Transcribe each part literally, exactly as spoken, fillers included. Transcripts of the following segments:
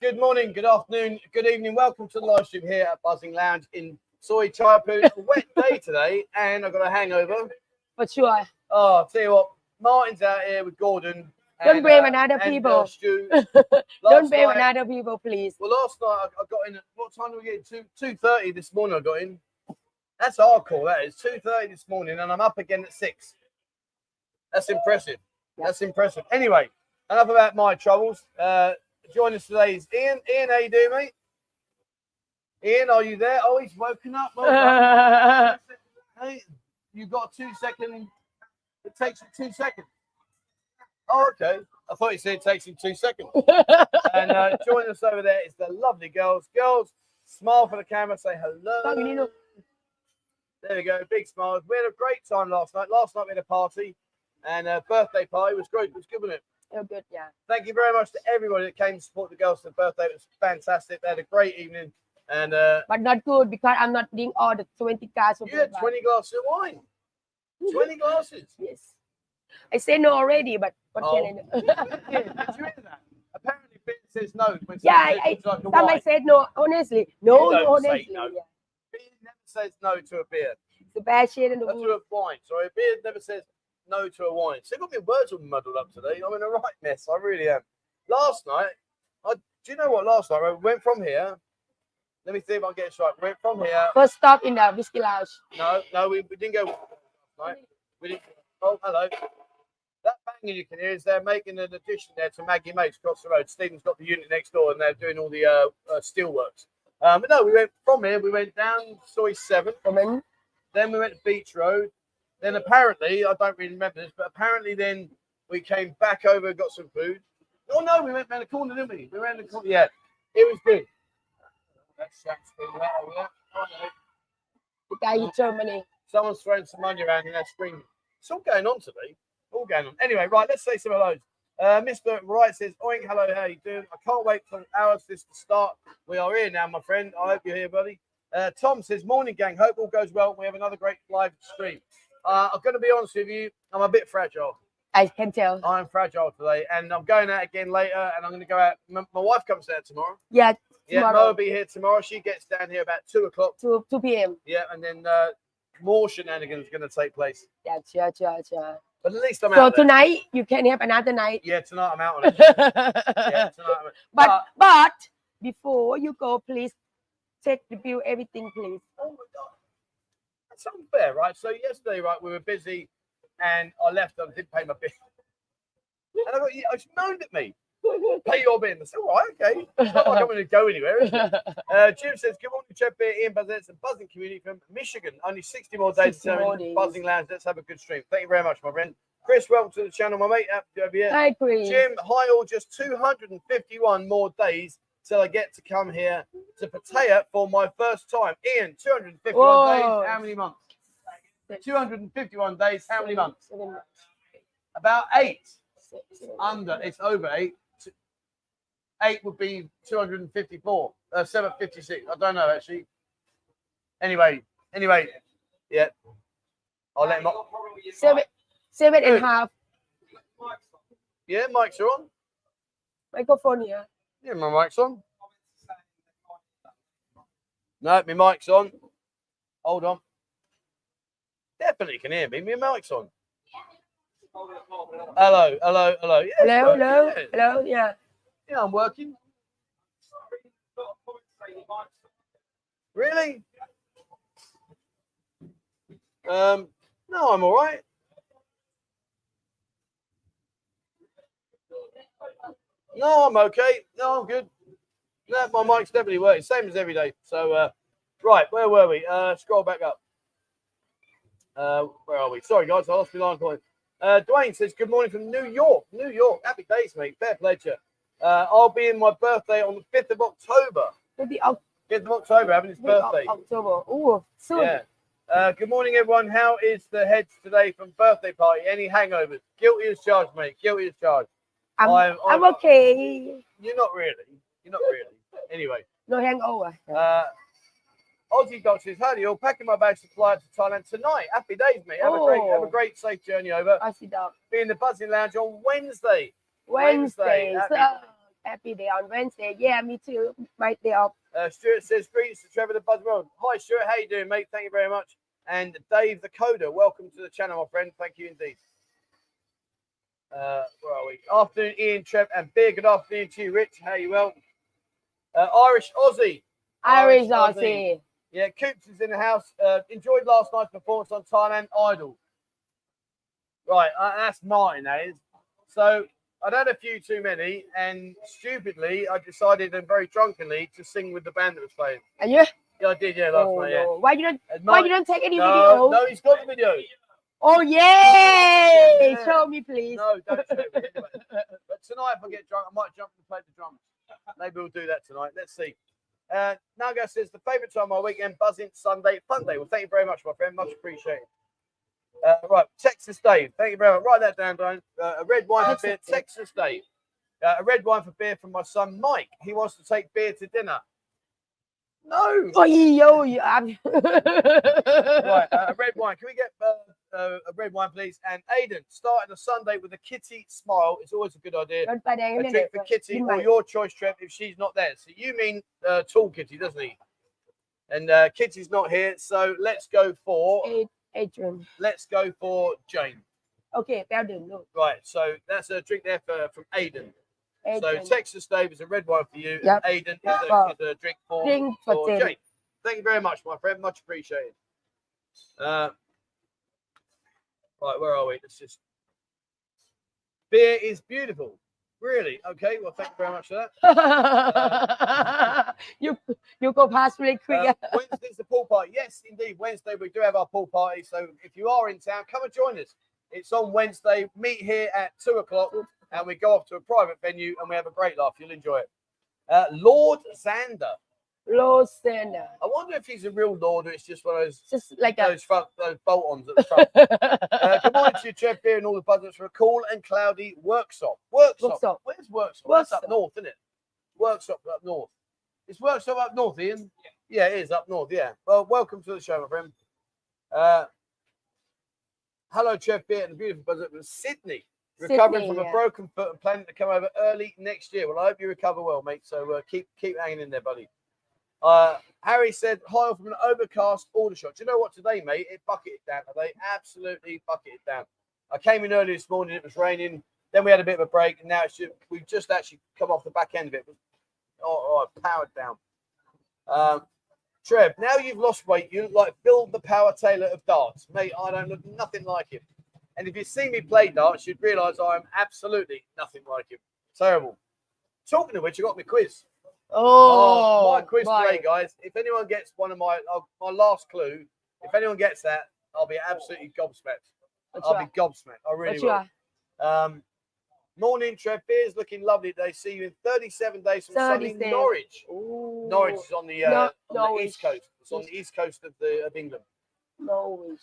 Good morning, good afternoon, good evening. Welcome to the live stream here at Buzzing Lounge in Soi Chaipo. It's a wet day today, and I've got a hangover. But you are. Oh, I'll tell you what, Martin's out here with Gordon. Don't and, blame uh, another and, people. Uh, Don't blame night, another people, please. Well, last night I, I got in. At, what time did we get? Two two thirty this morning. I got in. That's our call. That is two thirty this morning, and I'm up again at six. That's impressive. Yeah. That's impressive. Anyway, enough about my troubles. Uh, Join us today is Ian. Ian, how you doing, mate? Ian, are you there? Oh, he's woken up. Well done. Hey, you've got two seconds. It takes him two seconds. Oh, okay. I thought you said it takes him two seconds. and uh, join us over there is the lovely girls. Girls, smile for the camera. Say hello. There we go. Big smiles. We had a great time last night. Last night we had a party and a birthday party. It was great. It was good, wasn't it? Oh, good, yeah. Thank you very much to everybody that came to support the girls for the birthday. It was fantastic. They had a great evening. and uh, But not good because I'm not doing all the twenty glasses. You had twenty glasses of wine. twenty glasses. Yes. I say no already, but what oh. can I do? yeah, did you hear that? Apparently, Ben says no. When yeah, I, I, like some I said no, honestly. No, you don't honestly. Say no. Yeah. Ben never says no to a beer. It's a bad shit in the world. To a wine. Sorry, a beer never says no to a wine. So I've got my words all muddled up today. I'm in a right mess. I really am. Last night, I do you know what? Last night I went from here. Let me see if I can get this right. Went from here. First stop in the Whiskey Lounge. No, no, we, we didn't go. Right. We didn't. Oh, hello. That banging you can hear is they're making an addition there to Maggie Mate's across the road. Stephen's got the unit next door, and they're doing all the uh, uh, steelworks. Um, but no, we went from here. We went down Soy Seven. Mm-hmm. Then we went to Beach Road. Then apparently, I don't really remember this, but apparently then we came back over and got some food. Oh, no, we went round the corner, didn't we? We went round the corner. Yeah, it was good. That's Shakespeare right over there. Oh, no. The guy in Germany. Someone's throwing some money around and they're screaming. It's all going on today. All going on. Anyway, right, let's say some hellos. Uh, Mister Wright says, oink, hello, how you doing? I can't wait for hours for this to start. We are here now, my friend. I hope you're here, buddy. Uh, Tom says, morning, gang. Hope all goes well. We have another great live stream. Uh, I'm going to be honest with you, I'm a bit fragile. I can tell. I'm fragile today, and I'm going out again later, and I'm going to go out. My, my wife comes out tomorrow. Yeah, tomorrow. Yeah, Mo will be here tomorrow. She gets down here about two o'clock. two p m Yeah, and then uh, more shenanigans are going to take place. Yeah, sure, sure, sure. But at least I'm so out. So tonight, there. You can have another night. Yeah, tonight I'm out on it. yeah, tonight I'm out. But, but, but before you go, please check the bill, everything, please. Oh, my God. It's unfair, right? So yesterday, right, we were busy, and I left and didn't pay my bill. And I got, yeah, she moaned at me. Pay your bill. I said, all right, okay. It's not like I'm going to go anywhere, is it? Uh, Jim says, good morning, Chef Beer, Ian Buzzets, and Buzzing Community from Michigan. Only sixty more days to Buzzing Lounge. Let's have a good stream. Thank you very much, my friend. Chris, welcome to the channel, my mate. Over here. Hi, Chris. Jim, hi all. Just two hundred fifty-one more days till I get to come here to Pattaya for my first time. Ian, two hundred fifty-one Whoa. Days, how many months? two hundred fifty-one days, how many months? About eight. Under, it's over eight. Eight would be two hundred fifty-four, uh, seven fifty-six. I don't know, actually. Anyway, anyway, yeah. I'll let him up. Seven, seven and a half. Yeah, mics are on. Microphone, yeah. Yeah, my mic's on. No, my mic's on. Hold on. Definitely can hear me. My mic's on. Hello, hello, hello. Yeah, hello, hello, yeah. hello, yeah. Yeah, I'm working. Really? Um, no, I'm all right. No, I'm okay. No, I'm good. No, my mic's definitely working. Same as every day. So, uh, right, where were we? Uh, scroll back up. Uh, where are we? Sorry, guys, I lost my line point. Uh, Dwayne says, good morning from New York. New York. Happy days, mate. Fair pleasure. Uh, I'll be in my birthday on the fifth of October. It'll be October. fifth of October, having his birthday. October. Oh, soon. Yeah. Uh, good morning, everyone. How is the heads today from birthday party? Any hangovers? Guilty as charged, mate. Guilty as charged. I'm, I'm, I'm okay. You're not really. You're not really. Anyway. No hangover. Uh, Aussie Dog says, howdy all. Packing my bags to fly out to Thailand tonight. Happy days, mate. Have, oh. a, great, have a great, safe journey over. Aussie Dog. Be in the Buzzing Lounge on Wednesday. Wednesday. Wednesday. Happy. So, happy day on Wednesday. Yeah, me too. My day off. Uh, Stuart says, greetings to Trevor the Buzz World. Hi, Stuart. How you doing, mate? Thank you very much. And Dave the Coder, welcome to the channel, my friend. Thank you indeed. Uh, where are we? Afternoon, Ian, Trev, and Beer. Good afternoon to you, Rich. How you well? Uh, Irish Aussie. Irish, Irish Aussie. Aussie. Yeah, Coops is in the house. Uh, enjoyed last night's performance on Thailand Idol. Right, uh, that's Martin, that is. So... I'd had a few too many, and stupidly, I decided and very drunkenly to sing with the band that was playing. And you? Yeah, I did, yeah, last oh, night, yeah. No. Why you don't Martin, Why you don't take any no, video? No, he's got the video. Oh, yay! Yeah. Yeah. Show me, please. No, don't show me. Anyway. But tonight, if I get drunk, I might jump and play the drums. Maybe we'll do that tonight. Let's see. Uh, Naga says, the favourite time of my weekend, buzzing Sunday, Monday. Well, thank you very much, my friend. Much appreciated. Uh, right, Texas Dave. Thank you very much. Write that down, Brian. Uh, a red wine for beer. Texas Dave. Uh, a red wine for beer from my son Mike. He wants to take beer to dinner. No. Oh, yo, yo. Right, uh, a red wine. Can we get uh, uh, a red wine, please? And Aiden, starting a Sunday with a kitty smile. It's always a good idea. A drink for Kitty or your choice, Trev, if she's not there. So you mean uh, tall Kitty, doesn't he? And uh, Kitty's not here, so let's go for. It Adrian. Let's go for Jane. Okay, pardon. Look. Right, so that's a drink there for from Aiden. Aiden. So Texas Dave is a red wine for you. Yep. Aiden is a, oh. is a drink for, drink for, for Jane. Jane. Thank you very much, my friend. Much appreciated. Uh, right, where are we? Let's just. Beer is beautiful. Really? Okay. Well, thank you very much for that. uh, you you go past really quick. Uh, Wednesday's the pool party. Yes, indeed. Wednesday we do have our pool party. So if you are in town, come and join us. It's on Wednesday. Meet here at two o'clock, and we go off to a private venue and we have a great laugh. You'll enjoy it. Uh, Lord Xander. Lord Xander. I wonder if he's a real Lord or it's just one of those, just like those, a... front, those bolt-ons at the front. uh, good morning to you, Trev Beer and all the buzzers for a cool and cloudy workshop. Workshop. workshop. Where's workshop? Workshop. That's up north, isn't it? Workshop up north. It's workshop up north, Ian? Yeah. Yeah, it is up north, yeah. Well, welcome to the show, my friend. Uh, hello, Trev Beer and the beautiful buzzer from Sydney. Recovering Sydney, from yeah. a broken foot and planning to come over early next year. Well, I hope you recover well, mate. So uh, keep keep hanging in there, buddy. Uh, Harry said, hi, from an overcast Aldershot. Do you know what today, mate? It bucketed down. They absolutely bucketed down. I came in early this morning. It was raining. Then we had a bit of a break. And now it's just, we've just actually come off the back end of it. Oh, oh, powered down. Um, Trev, now you've lost weight. You look like Bill the Power Taylor of darts. Mate, I don't look nothing like him. And if you see me play darts, you'd realise I'm absolutely nothing like him. Terrible. Talking of which, I got my quiz. Oh, oh, my quiz my. today, guys. If anyone gets one of my uh, my last clue, if anyone gets that, I'll be absolutely gobsmacked. That's I'll right. be gobsmacked. I really That's will. Right. Um, morning, Trev. Beer's looking lovely today. See you in thirty-seven days from sunny Norwich. Ooh. Norwich is on the, uh, no, on the east coast. It's on the east coast of the of England. Norwich.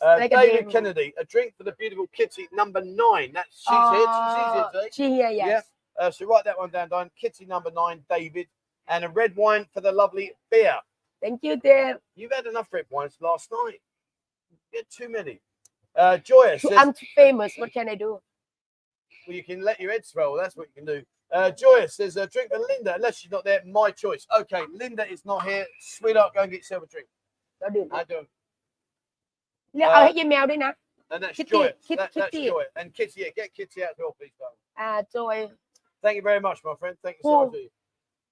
Uh, like David a Kennedy, a drink for the beautiful Kitty, number nine. That's she's uh, here. She's here today. She here, yes. Yeah. Uh, so write that one down, Diane. Kitty number nine, David, and a red wine for the lovely Beer. Thank you, dear. You've had enough red wines last night. You had too many. Uh, Joya says, I'm too famous. What can I do? Well, you can let your head swell. That's what you can do. Uh, Joya says, uh, drink for Linda. Unless she's not there, my choice. Okay, Linda is not here. Sweetheart, go and get yourself a drink. I do. I do. No, I'll hit your mail, didn't I? And that's Kitty. Joya. Kitty. That, that's Joya. And Kitty, yeah, get Kitty out as well, please, darling. Uh, Joy. Thank you very much, my friend. Thank you so much.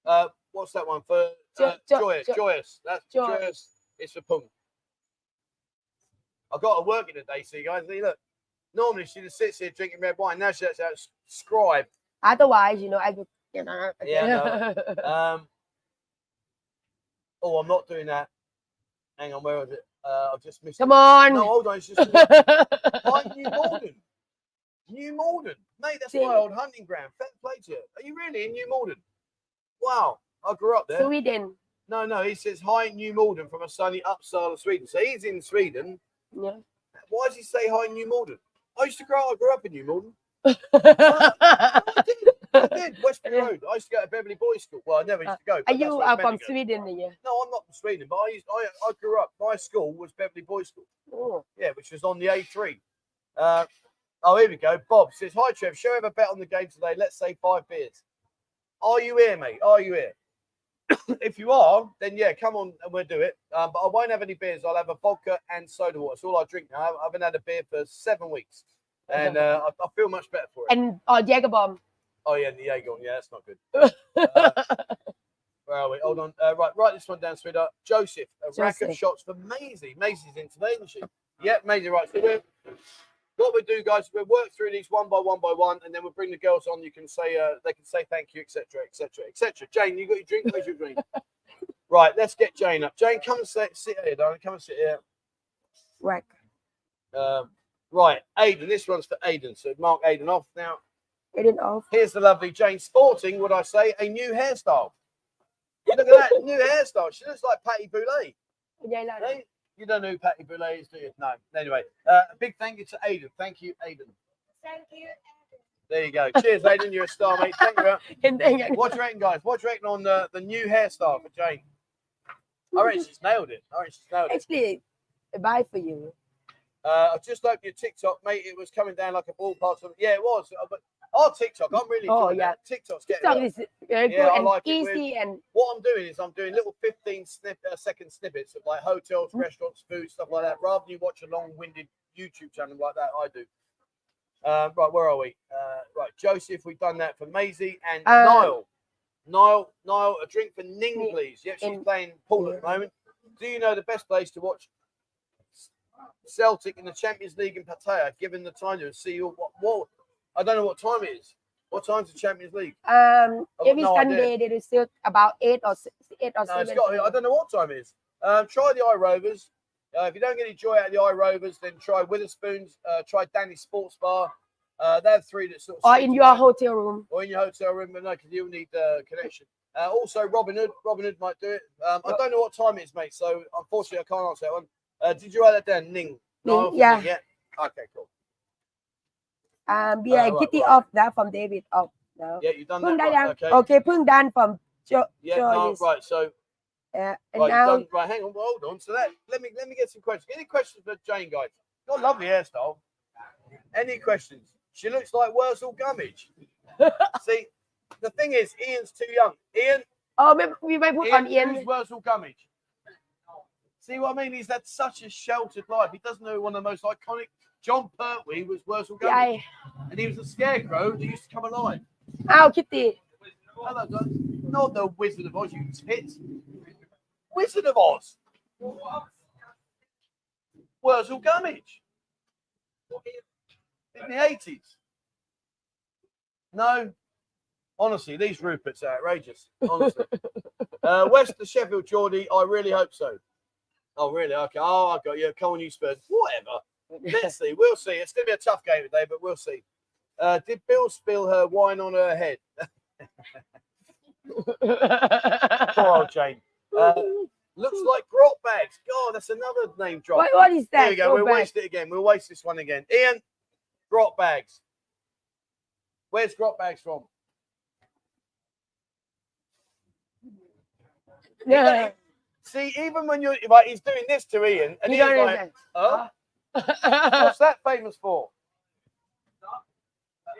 Uh, what's that one for? Uh, jo jo joyous, jo joyous. That's jo joyous. It's for Pung. I got to work in the day, see, guys. Look, normally she just sits here drinking red wine. Now she has to scribe Otherwise, you know, I would, you know. Yeah, no. um, oh, I'm not doing that. Hang on, where was it? Uh, I've just missed Come it. on. No, hold on. It's just like New Malden. New Malden. Mate, that's See? my old hunting ground. Played you. Are you really in New Malden? Wow. I grew up there. Sweden. No, no. He says, hi, New Malden from a sunny upside of Sweden. So he's in Sweden. Yeah. Why does he say hi, New Malden? I used to grow up. I grew up in New Malden. uh, I did. I did. Western yeah. Road. I used to go to Beverly Boys' School. Well, I never used to go. Are you uh, from Sweden? Yeah. No, I'm not from Sweden, but I used. I, I grew up. My school was Beverly Boys' School. Oh. Yeah, which was on the A three. Uh, oh, here we go. Bob says, hi, Trev. Shall we have a bet on the game today? Let's say five beers. Are you here, mate? Are you here? If you are, then yeah, come on and we'll do it. Um, but I won't have any beers. I'll have a vodka and soda water. That's all I drink now. I haven't had a beer for seven weeks. And uh, I, I feel much better for it. And uh, Jager bomb. Oh, yeah, the Jager bomb. Yeah, that's not good. uh, where are we? Hold on. Uh, right, write this one down, sweetheart. Joseph, a Joseph. rack of shots for Maisie. Maisie's in today, isn't she? Yeah, Maisie, right. So we're, what we do, guys, we'll work through these one by one by one, and then we'll bring the girls on. You can say, uh, they can say thank you, et cetera, et cetera, et cetera. Jane, you got your drink? Where's your drink? Right, let's get Jane up. Jane, come and sit, sit here, darling. Come and sit here. Right. Um, Right, Aiden, this one's for Aiden, so mark Aiden off now. Aiden off. Here's the lovely Jane sporting, would I say, a new hairstyle. Look at that, new hairstyle. She looks like Patty Boulay. Yeah, no, no. You don't know who Patty Boulay is, do you? No. Anyway, uh, a big thank you to Aiden. Thank you, Aiden. Thank you, Aiden. There you go. Cheers, Aiden. You're a star, mate. Thank you. What do you reckon, guys? What do you reckon on the, the new hairstyle for Jane? I reckon she's nailed it. I reckon she's nailed it. Actually, bye for you. Uh, I've just opened your TikTok, mate. It was coming down like a ball pass. Yeah, it was. But our TikTok, I'm really oh, yeah. That. TikTok's getting TikTok is very yeah, good I and like easy. It. And what I'm doing is I'm doing little fifteen snip, uh, second snippets of like hotels, mm-hmm. restaurants, food, stuff like that. Rather than you watch a long-winded YouTube channel like that, I do. Uh, right, where are we? Uh, right, Joseph, we've done that for Maisie and um, Niall. Niall, Niall, a drink for Ning, please. Yeah, she's in, playing pool yeah. at the moment. Do you know the best place to watch Celtic in the Champions League in Pattaya, given the time to see you? What, what? I don't know what time it is. What time's the Champions League? Um, every no Sunday idea. They receive about eight or eight or no, seven. It's got, I don't know what time it is. Um, try the iRovers. Uh, if you don't get any joy out of the iRovers, then try Witherspoon's. Uh, try Danny's Sports Bar. Uh, they have three that sort of. Or in your out. hotel room. Or in your hotel room, but no, because you'll need uh, connection. Uh, also, Robin Hood. Robin Hood might do it. Um, I don't know what time it is, mate. So unfortunately, I can't answer that one. Uh, did you write that down? Ning. No, Ning, yeah. yeah. Okay, cool. Um, yeah, uh, right, get it right. off that from David. Off now. Yeah, you done Pung that. Right. Okay. okay, Pung done from Joe. Yeah, no, right. So, uh, and right, now, done, right, hang on, hold on. So that let me let me get some questions. Any questions for Jane, guys? Got a lovely hairstyle. Any questions? She looks like Wurzel Gummidge. See, the thing is, Ian's too young. Ian. Oh, maybe we may put Ian, on Ian. Who's Wurzel Gummidge? See what I mean? He's had such a sheltered life. He doesn't know one of the most iconic. John Pertwee was Wurzel Gummidge. Yeah. And he was a scarecrow that used to come alive. Ow, kitty. Hello, guys. Not the Wizard of Oz, you tit. Wizard of Oz. What? Wurzel Gummidge. In the eighties. No. Honestly, these Ruperts are outrageous. Honestly. uh, West of Sheffield, Geordie, I really hope so. Oh, really? Okay. Oh, I got you. Come on, you Spurs. Whatever. Let's see. We'll see. It's going to be a tough game today, but we'll see. Uh, did Bill spill her wine on her head? Poor old Jane. Uh, looks like grot bags. God, that's another name drop. What, what is that? There we go. Grot we'll bags. waste it again. We'll waste this one again. Ian, grot bags. Where's grot bags from? Yeah. See, even when you're like, he's doing this to Ian, and he's like, huh? What's that famous for?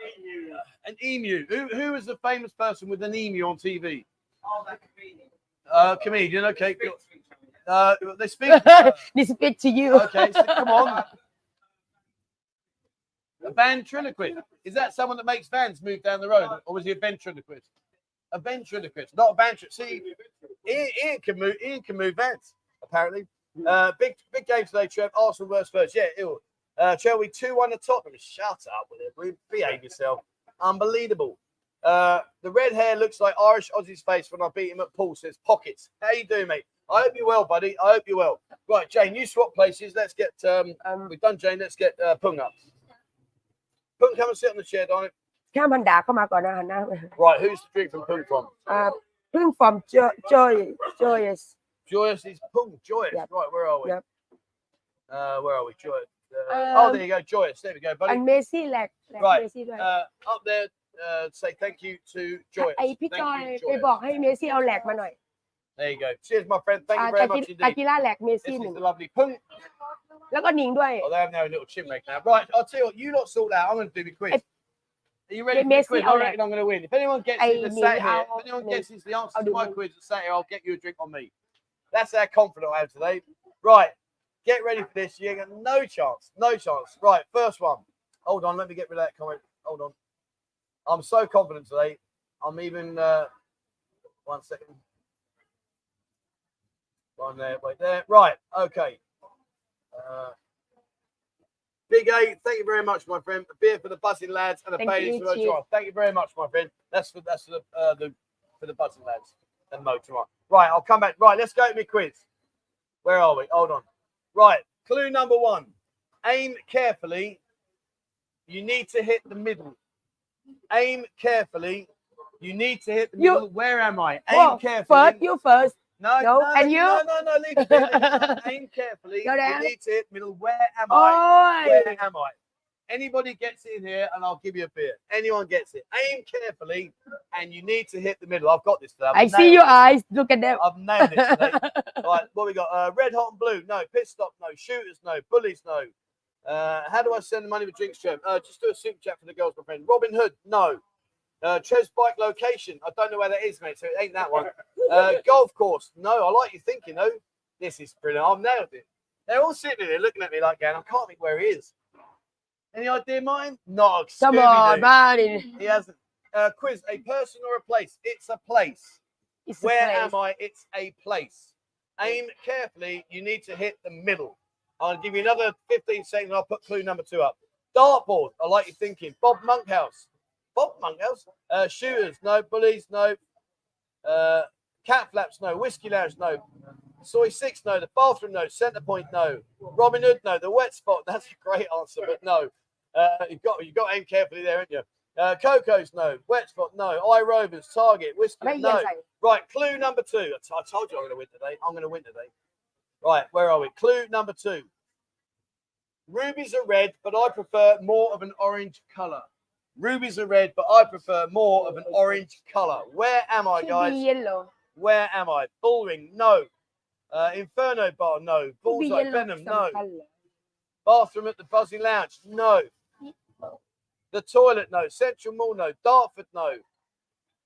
An emu. An emu. Who who is the famous person with an emu on T V? Oh, that comedian. Uh, comedian. Okay. They speak. To uh, they, speak uh, they speak to you. Okay. So come on. A ventriloquist. Is that someone that makes vans move down the road, or was he a ventriloquist? A ventriloquist, not a ventriloquist. See, Ian, Ian can move. Ian can move vans. Apparently, uh, big big game today, Trev. Arsenal versus Spurs. Yeah, ill. Uh, Chelsea two one to Tottenham. Shut up with it. Behave yourself. Unbelievable. Uh, the red hair looks like Irish Aussie's face when I beat him at pool, says Pockets. How you doing, mate? I hope you're well, buddy. I hope you're well. Right, Jane, you swap places. Let's get, um, um we've done Jane. Let's get uh, Pung up. Pung, come and sit on the chair, darling. Right, who's the drink from Pung from? Uh, Pung from jo Joy Joyous. Joyous is Pung, Joyous. Yep. Right, where are we? Yep. Uh, where are we? Joyous. Uh, um, oh, there you go, Joyous. There we go, buddy. And Maisie, like, like right, Maisie, right. Uh, up there, uh, say thank you to Joyous. Thank you, Joyous. There you go. Cheers, my friend. Thank you very much indeed. This is the lovely Pung. Oh, they have now a little chin make now. Right, I'll tell you what, you lot sort that. I'm going to do the quiz. Are you ready for the quiz? I reckon I'm going to win. If anyone gets it, the Saturday, if anyone gets the answer to my quiz the Saturday, I'll get you a drink on me. That's how confident I am today. Right, get ready for this. You ain't got no chance. No chance. Right, first one. Hold on, let me get rid of that comment. Hold on. I'm so confident today. I'm even... Uh, one second. One there, wait there. Right, okay. Uh, Big A, thank you very much, my friend. A beer for the buzzing lads and a Bailey's for the motor. Thank you very much, my friend. That's for that's for the uh, the for the buzzing lads and motor. Right, I'll come back. Right, let's go to my quiz. Where are we? Hold on. Right, clue number one. Aim carefully. You need to hit the middle. Aim carefully. You need to hit the middle. You, Where am I? Aim well, carefully. First, you first. No, no, no, and you? no, no, no, leave it. Leave it. Aim carefully. You need to hit middle. Where am oh, I? Where am I? Anybody gets in here and I'll give you a beer. Anyone gets it. Aim carefully and you need to hit the middle. I've got this today. I see your it. eyes. Look at them. I've nailed it today. Right, what we got? Uh, red, hot and blue. No. Pit stop. No. Shooters. No. Bullies. No. Uh, how do I send the money with drinks, Chef? Uh, just do a super chat for the girls, my friend. Robin Hood. No. Uh, Chess bike location. I don't know where that is, mate, so it ain't that one. Uh, golf course. No, I like you thinking, though. This is brilliant. I've nailed it. They're all sitting there looking at me like, going, I can't think where he is. Any idea, Martin? No, excuse me. Come on, Martin. He hasn't. Uh, quiz, a person or a place? It's a place. It's where a place. am I? It's a place. Aim carefully. You need to hit the middle. I'll give you another fifteen seconds. I'll put clue number two up. Dartboard. I like you thinking. Bob Monkhouse. Bob Monkhouse. Uh, shooters, no. Bullies, no. Uh, Cat Flaps, no. Whiskey Lounge, no. Soy Six, no. The bathroom, no. Centre Point, no. Robin Hood, no. The wet spot, that's a great answer, but no. Uh, you've got you got aim carefully there, haven't you? Uh, Coco's, no. Wet spot, no. iRovers, Target, Whiskey, no. Yes, right, clue number two. I, t I told you I'm going to win today. I'm going to win today. Right, where are we? Clue number two. Rubies are red, but I prefer more of an orange colour. Rubies are red, but I prefer more of an orange colour. Where am I, guys? Yellow. Where am I? Bullring, no. Uh, Inferno Bar, no. Bullseye, Venom, no. Bathroom at the Buzzing Lounge, no. The toilet, no. Central Mall, no. Dartford, no.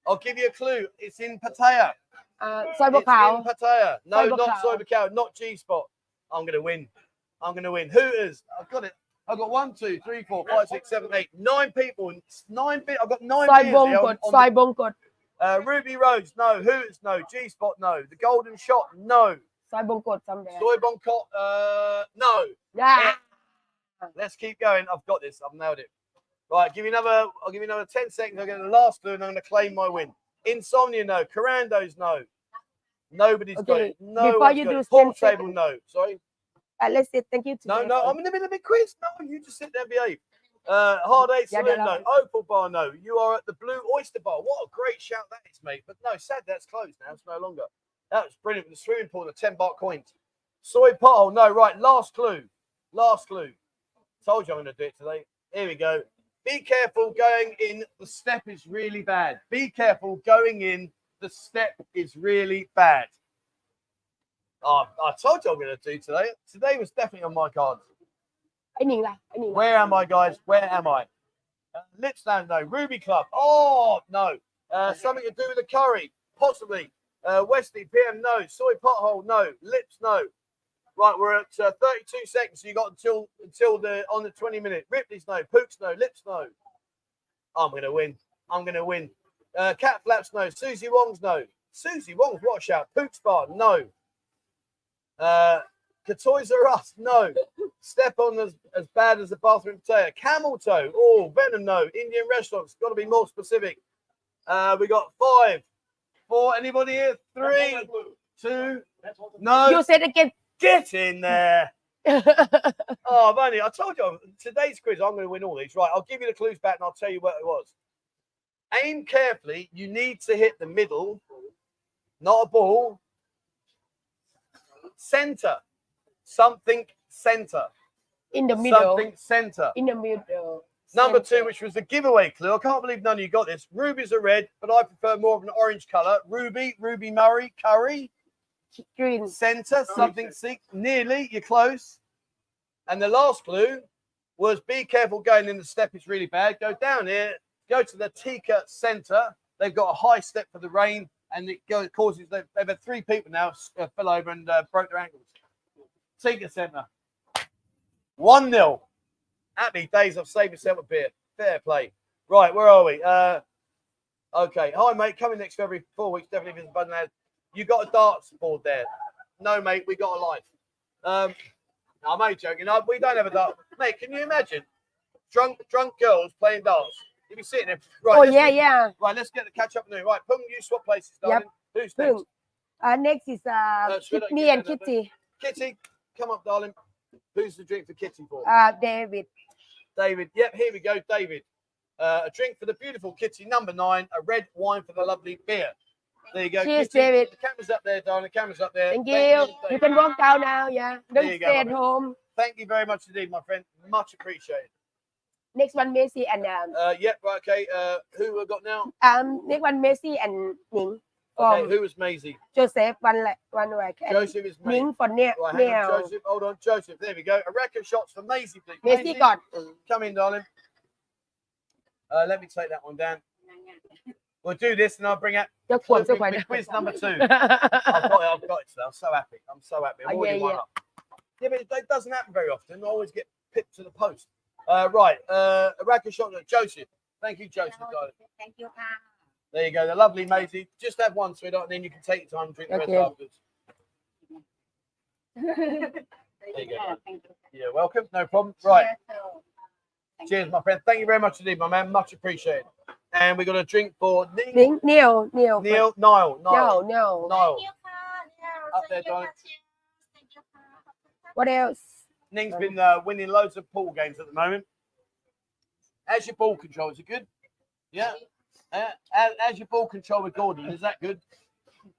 I'll give you a clue. It's in Pattaya. Uh, Soi Bukhao. It's in Pattaya. No, not Soi Bukhao, not G-Spot. I'm going to win. I'm going to win. Hooters, I've got it. I've got one, two, three, four, five, six, seven, eight, nine people. Nine bit. I've got nine people. Soi Bukhao. Uh, Ruby Rose, no. Hooters, no. G Spot, no. The Golden Shot, no. Soi Bukhao someday. Soi Bukhao, uh, no. Yeah. yeah. Let's keep going. I've got this. I've nailed it. Right, give me another. I'll give you another ten seconds. I'll get the last blue, and I'm going to claim my win. Insomnia, no. Corandos, no. Nobody's okay. got it. No. Before you do Paul Table, no. Sorry. Uh, let's say thank you to No, no, I'm in the middle of a quiz. No, you just sit there and behave. Uh, Hard Eight Saloon, yeah, no. Opal Bar, no. You are at the Blue Oyster Bar. What a great shout that is, mate. But no, sad that's closed now. It's no longer. That was brilliant with the swimming pool and the ten baht coins. Soy Pothole, no. Right, last clue. Last clue. Told you I'm going to do it today. Here we go. Be careful going in. The step is really bad. Be careful going in. The step is really bad. Oh, I told you I'm going to do today. Today was definitely on my cards. I mean, I mean, Where am I, guys? Where am I? Uh, Lips Lounge, no. Ruby Club. Oh, no. Uh, something to do with the curry. Possibly. Uh, Wesley, P M, no. Soy Pothole, no. Lips, no. Right, we're at uh, thirty-two seconds. So you got until until the on the twenty minute. Ripley's, no. Pooks, no. Lips, no. I'm going to win. I'm going to win. Uh, Cat Flaps, no. Susie Wong's, no. Susie Wong's, what a shout. Pooks Bar, no. Uh, Toys R Us, no. Step on as, as bad as the bathroom potato. Camel Toe, oh, Venom, no. Indian restaurants, got to be more specific. Uh, we got five, four. Anybody here? Three, two. No. You said again. Get in there. Oh, Manny, I told you today's quiz. I'm going to win all these. Right, I'll give you the clues back, and I'll tell you what it was. Aim carefully. You need to hit the middle, not a ball. Centre, something centre. In the middle. Something centre. In the middle. Number two, which was the giveaway clue. I can't believe none of you got this. Rubies are red, but I prefer more of an orange colour. Ruby, Ruby Murray, curry. Green. Centre, something sick. Nearly, you're close. And the last clue was be careful going in the step. It's really bad. Go down here. Go to the Tika Centre. They've got a high step for the rain, and it goes, causes... They've had three people now uh, fell over and uh, broke their ankles. Tika Centre. one nil. Happy days, I've saved myself a beer. Fair play. Right, where are we? Uh, okay. Hi, mate. Coming next for every four weeks. Definitely visit Buzzing Lounge. You got a darts board there? No, mate. We got a life. Um, I'm only joking. I, we don't have a dart. Mate, can you imagine drunk drunk girls playing darts? You'd be sitting there. Right, oh, yeah, get, yeah. Right, let's get the catch up. Right, Pung, you swap places, darling. Yep. Who's next? Uh, next is uh, no, me and Kitty. Kitty, come up, darling. Who's the drink for Kitty for? Uh, David. David. Yep, here we go, David. Uh, a drink for the beautiful Kitty, number nine. A red wine for the lovely beer. There you go. Cheers, Kitty. David. The camera's up there, darling. The camera's up there. Thank you. Thank you, you can walk down now, yeah. Don't stay go, at home. Thank you very much indeed, my friend. Much appreciated. Next one, Maisie and... Um, uh, yep, right, okay. Uh, who we got now? Um, Next one, Maisie and Ning. Okay, who was Maisie? Joseph, one like one like. Joseph is Maisie. For right, Joseph, hold on, Joseph. There we go. A rack of shots for Maisie, please. Maisie, got. Come in, darling. Uh, let me take that one down. We'll do this, and I'll bring out quiz, quiz number two. I've got it. I've got it. Today. I'm so happy. I'm so happy. I'm oh, yeah, one yeah. Up. Yeah, but it doesn't happen very often. I always get pipped to the post. Uh, right, uh, a rack of shots, Joseph. Thank you, Joseph. Hello, darling. Thank you. Uh, There you go, the lovely Maisie. Just have one, sweetheart, and then you can take your time and drink the okay. rest afterwards. There you go. Thank you. You're welcome, no problem. Right. Cheers, Cheers my friend. Thank you very much indeed, my man. Much appreciated. And we got a drink for Neil. Neil. Neil. Neil. Niall. Niall. Niall. Niall. Up there, darling. What else? Ning's been uh, winning loads of pool games at the moment. How's your ball control? Is it good? Yeah. Uh, how's your ball control with Gordon? Is that good?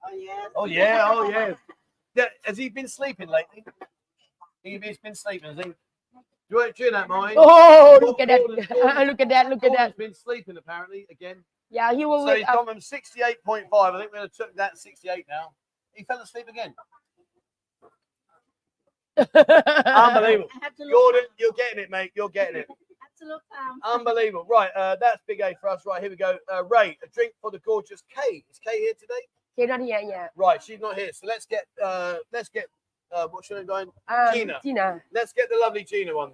Oh, yeah. Oh, yeah. Oh, yeah. Yeah. Has he been sleeping lately? He's been sleeping, has he? Do you, do you know that, Martin? Oh, look at that. Gordon, look at that. Look Gordon's at that. He's been sleeping, apparently, again. Yeah, he will. So he's gone from sixty-eight point five. I think we're going to took that sixty-eight now. He fell asleep again. Unbelievable. Gordon, you're getting it, mate. You're getting it. Look unbelievable. Right, uh that's big A for us. Right, here we go. uh Ray, a drink for the gorgeous Kay. Is Kay here today? She's not here yet. Right, she's not here, so let's get uh let's get uh what should I go in? Um, Gina. Gina. Let's get the lovely Gina one.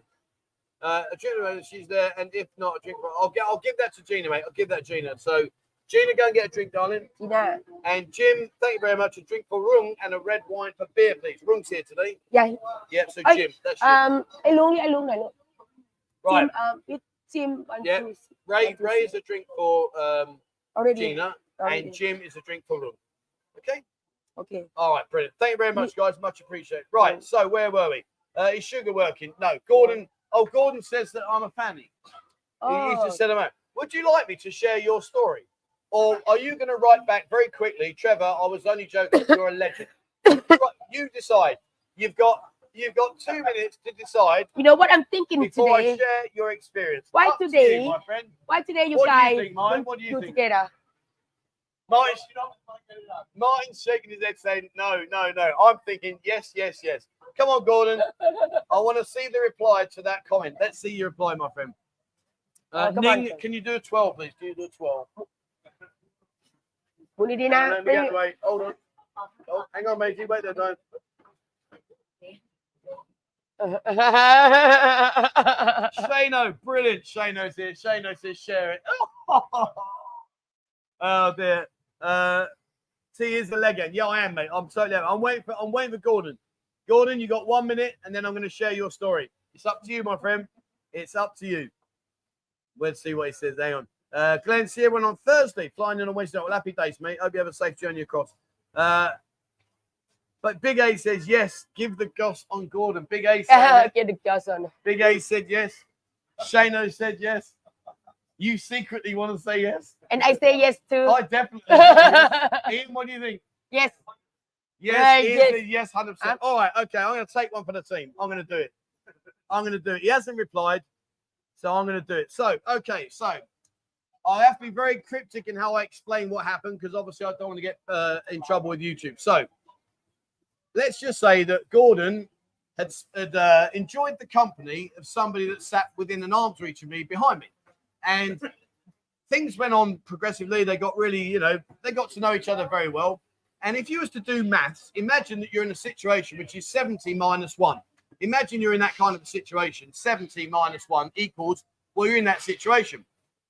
Uh a Gina, she's there, and if not a drink for, I'll get I'll give that to Gina, mate. I'll give that to Gina. So Gina, go and get a drink, darling. Yeah. And Jim, thank you very much. A drink for Rung and a red wine for beer, please. Rung's here today. Yeah. Yeah, so I, Jim, that's um I long I long I long. Right. Team, um, yeah. Two, Ray, Ray is a drink for um, Already. Gina, Already. And Jim is a drink for Room. Okay? Okay. All right, brilliant. Thank you very much, guys. Much appreciated. Right, yeah. So where were we? Uh, is Sugar working? No. Gordon. Oh, Gordon says that I'm a fanny. Oh. He, he just said, I'm would you like me to share your story? Or are you going to write back very quickly, Trevor, I was only joking, you're a legend. Right, you decide. You've got... You've got two minutes to decide. You know what I'm thinking before today. Before I share your experience. Why Up today? To you, my friend. Why today you what guys? Do you think, Martin? What do you do think? Together. Martin's, Martin's shaking his head saying, no, no, no. I'm thinking, yes, yes, yes. Come on, Gordon. I want to see the reply to that comment. Let's see your reply, my friend. Uh, oh, Ning, on, can you do a twelve, please? Do you do a twelve? Hold on. Hold on. Oh, hang on, matey. Wait there, don't. Shano, brilliant. Shano's here. Shano says share it. Oh, oh dear. Uh, T is the legend. Yeah, I am, mate. I'm totally. I'm waiting for. I'm waiting for Gordon. Gordon, you got one minute, and then I'm going to share your story. It's up to you, my friend. It's up to you. Let's see what he says. Hang on. Uh, Glencier went on Thursday, flying in on Wednesday. Well, happy days, mate. Hope you have a safe journey across. Uh, but Big A says yes. Give the goss on Gordon. Big A said get the goss on. Big A said yes. Shano said yes. You secretly want to say yes, and I say yes too. I definitely. Ian, what do you think? Yes. Yes. Right, Ian, yes, hundred yes, percent. All right. Okay. I'm going to take one for the team. I'm going to do it. I'm going to do it. He hasn't replied, so I'm going to do it. So, okay. So. I have to be very cryptic in how I explain what happened because obviously I don't want to get uh, in trouble with YouTube. So let's just say that Gordon had, had uh, enjoyed the company of somebody that sat within an arm's reach of me behind me. And things went on progressively. They got really, you know, they got to know each other very well. And if you was to do maths, imagine that you're in a situation which is seventy minus one. Imagine you're in that kind of a situation. seventy minus one equals, well, you're in that situation.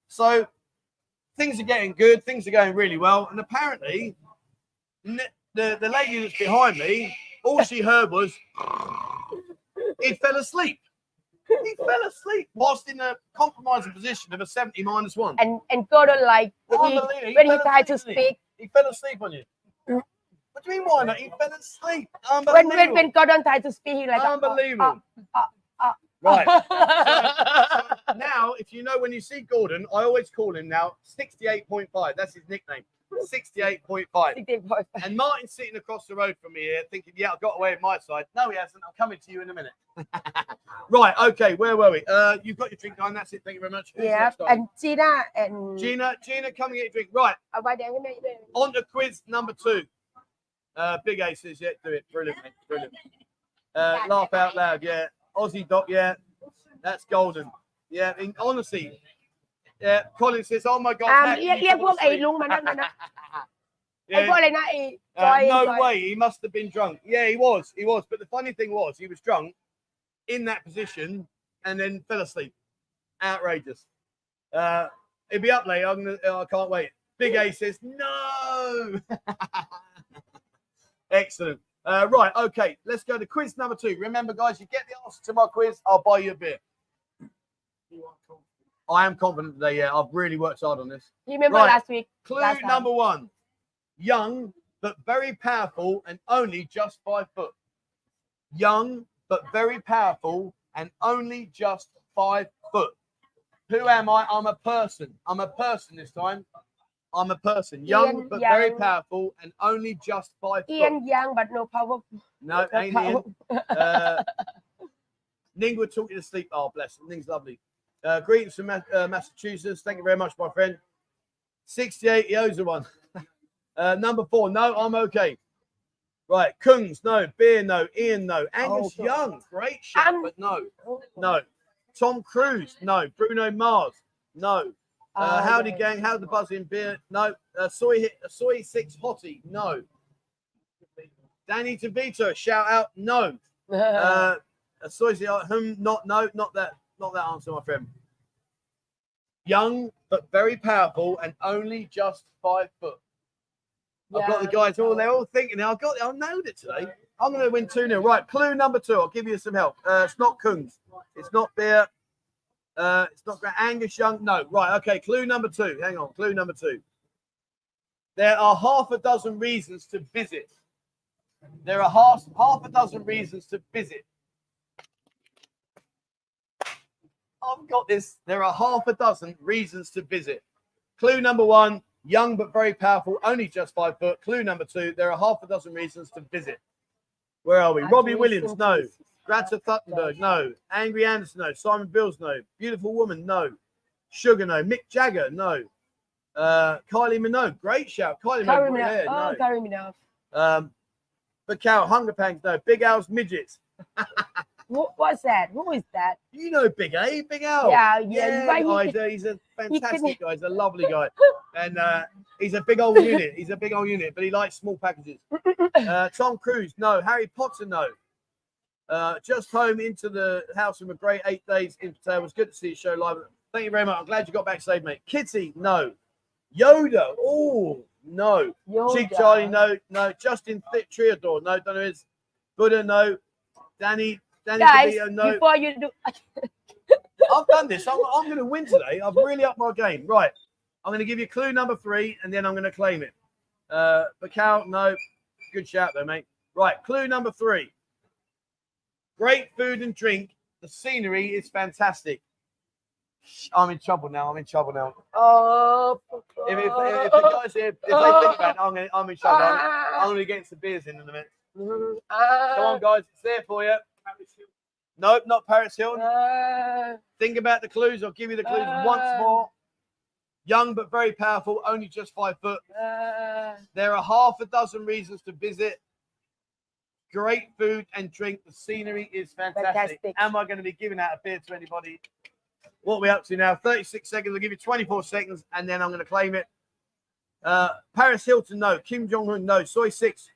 So things are getting good. Things are going really well. And apparently, the, the lady that's behind me, all she heard was, he fell asleep. He fell asleep whilst in a compromising position of a seventy minus one. And and Gordon, like, when he, he, when he tried to speak. He fell asleep on you. What do you mean, why not? He fell asleep. When, when, when Gordon tried to speak, he like, unbelievable. Oh, oh, oh, oh. Right. So, so now, if you know, when you see Gordon, I always call him now sixty-eight point five. That's his nickname. sixty-eight point five. sixty-eight point five. And Martin's sitting across the road from me here thinking, yeah, I got away with my side. No, he hasn't. I'm coming to you in a minute. Right. Okay. Where were we? Uh, you've got your drink on. That's it. Thank you very much. Yeah. And Gina and. Gina, Gina, come and get your drink. Right. Oh, wait, wait, wait, wait. On to quiz number two. Uh, Big A says, yeah, do it. Brilliant. Mate. Brilliant. Uh, laugh out loud. Yeah. Aussie Doc. Yeah. That's golden. Yeah. And honestly. Yeah, Colin says, oh my God. Um, yeah, yeah, what a long man. No way, he must have been drunk. Yeah, he was, he was. But the funny thing was, he was drunk in that position and then fell asleep. Outrageous. Uh, it'd be up late. I'm gonna, I can't wait. Big A says, no. Excellent. Uh, right, okay, let's go to quiz number two. Remember, guys, you get the answer to my quiz, I'll buy you a beer. You want coffee? I am confident today, yeah. I've really worked hard on this. You remember right. last week? Clue last number one. Young, but very powerful and only just five foot. Young, but very powerful and only just five foot. Who am I? I'm a person. I'm a person this time. I'm a person. Young, Ian, but young. Very powerful and only just five Ian, foot. Ian, young, but no power. No, no ain't powerful. Ian. Uh, Ning would talk you to sleep. Oh, bless. Ning's lovely. Uh, greetings from Ma uh, Massachusetts. Thank you very much, my friend. sixty-eight, he owes the one. uh, number four, no, I'm okay. Right, Kungs, no. Beer, no. Ian, no. Angus oh, Young, great shit, um, but no. No. Tom Cruise, no. Bruno Mars, no. Uh, oh, howdy, gang. Howdy, buzzing beer, no. Uh, soy, soy Six Hottie, no. Danny DeVito, shout out, no. uh, soy hum, not, no, not that. Not that answer, my friend. Young, but very powerful, and only just five foot. Yeah, I've got the guys all, they're all thinking, I've got, I nailed it today. I'm going to win two nil. Right, clue number two. I'll give you some help. Uh, it's not Kungs. It's not beer. Uh, it's not Angus Young. No, right, okay. Clue number two. Hang on. Clue number two. There are half a dozen reasons to visit. There are half, half a dozen reasons to visit. I've got this. There are half a dozen reasons to visit. Clue number one, young but very powerful, only just five foot. Clue number two, there are half a dozen reasons to visit. Where are we? Robbie Williams, no. Greta Thunberg, no. Angry Anderson, no. Simon Bills, no. Beautiful Woman, no. Sugar, no. Mick Jagger, no. Uh, Kylie Minogue, great shout. Kylie Minogue, oh, Kylie Minogue. Um, Bukhao, Hunger Pangs, no. Big Al's Midgets. What was that? Who is that? You know Big A, Big Al. Yeah, yeah. yeah he I could, do. He's a fantastic he guy. He's a lovely guy. And uh, he's a big old unit. He's a big old unit, but he likes small packages. Uh, Tom Cruise, no. Harry Potter, no. Uh, just home into the house from a great eight days in Pattaya. It was good to see your show live. Thank you very much. I'm glad you got back safe, mate. Kitty, no. Yoda, oh, no. Cheap Charlie, no. No. Justin Theodore, no. Don't know his. Buddha, no. Danny. Danny Guys, DeVito, no. Before you do, I've done this. I'm, I'm going to win today. I've really upped my game. Right, I'm going to give you clue number three, and then I'm going to claim it. Uh, Bukhao, no. Good shout though, mate. Right, clue number three. Great food and drink. The scenery is fantastic. I'm in trouble now. I'm in trouble now. Oh, if, if, if the guys here, if they think about it, I'm, gonna, I'm in trouble. I'm going to get some beers in in a minute. Come on, guys. It's there for you. Nope, not Paris Hilton. Think about the clues. I'll give you the clues once more. Young but very powerful, only just five foot. There are half a dozen reasons to visit. Great food and drink. The scenery is fantastic. fantastic. Am I going to be giving out a beer to anybody? What are we up to now? thirty-six seconds. I'll give you twenty-four seconds, and then I'm going to claim it. Uh, Paris Hilton, no. Kim Jong-un, no. Soy Six,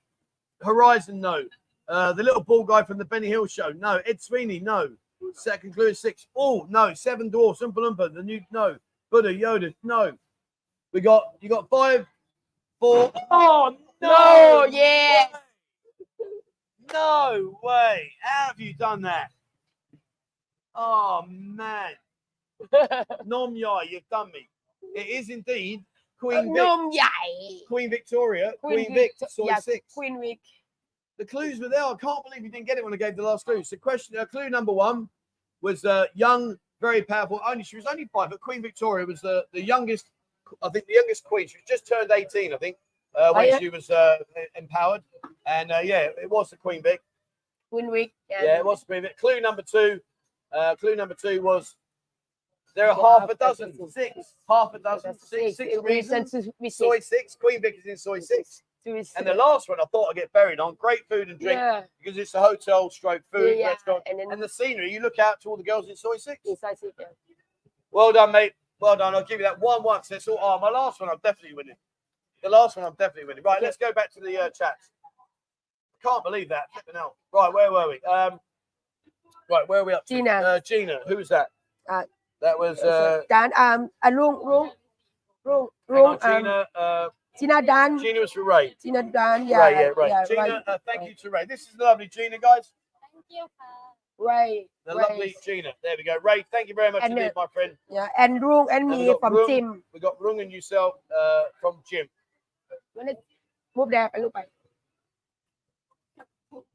Horizon, no. Uh, the little ball guy from the Benny Hill Show, no. Ed Sweeney, no. Second clue is six. Oh, no. Seven Dwarfs, Oompa Loompa, the new, no. Buddha, Yoda, no. We got, you got five, four. Oh, no. no yeah. What? No way. How have you done that? Oh, man. Nom Yai, you've done me. It is indeed Queen Vic. Nom Yai. Queen Victoria. Queen, Queen Vic. Vic Soy yeah, Six. Queen Vic. The clues were there. I can't believe you didn't get it when I gave the last clue. So question, uh, clue number one was uh, young, very powerful. Only She was only five, but Queen Victoria was the, the youngest, I think the youngest queen. She was just turned eighteen, I think. Uh, when oh, yeah. she was uh, empowered, and uh, yeah, it was the Queen Vic. Queen Vic, yeah. yeah, it was the Queen Vic. Clue number two, uh, clue number two was there are half, half a dozen, dozen, six, half a dozen, six, six, six reasons. Soy Six, Queen Vic is in Soy Six. Six. And the last one, I thought I'd get buried on. Great food and drink yeah. because it's a hotel, stroke food yeah, restaurant, and, then, and the scenery. You look out to all the girls in Soy Six. Yes, I see, yeah. Well done, mate. Well done. I'll give you that one once. That's all. Oh, my last one, I'm definitely winning. The last one I'm definitely winning. Right, let's go back to the uh, chat. I can't believe that. Right, where were we? Um, right, where are we up to? Gina. Uh, Gina, who was that? Uh, that was... Uh, Dan, um, Rung, Rung, Rung, Rung. Gina, um, uh, Gina, Dan. Gina was for Ray. Gina, Dan, yeah. Ray, yeah, Ray. Yeah, Gina, Ray, uh, thank Ray. you to Ray. This is lovely, Gina, guys. Thank you. Ray. The Ray. lovely Gina. There we go. Ray, thank you very much indeed, my friend. Yeah, and Rung and me and from Jim. We got Rung and yourself uh, from Jim. When it move there, I look back.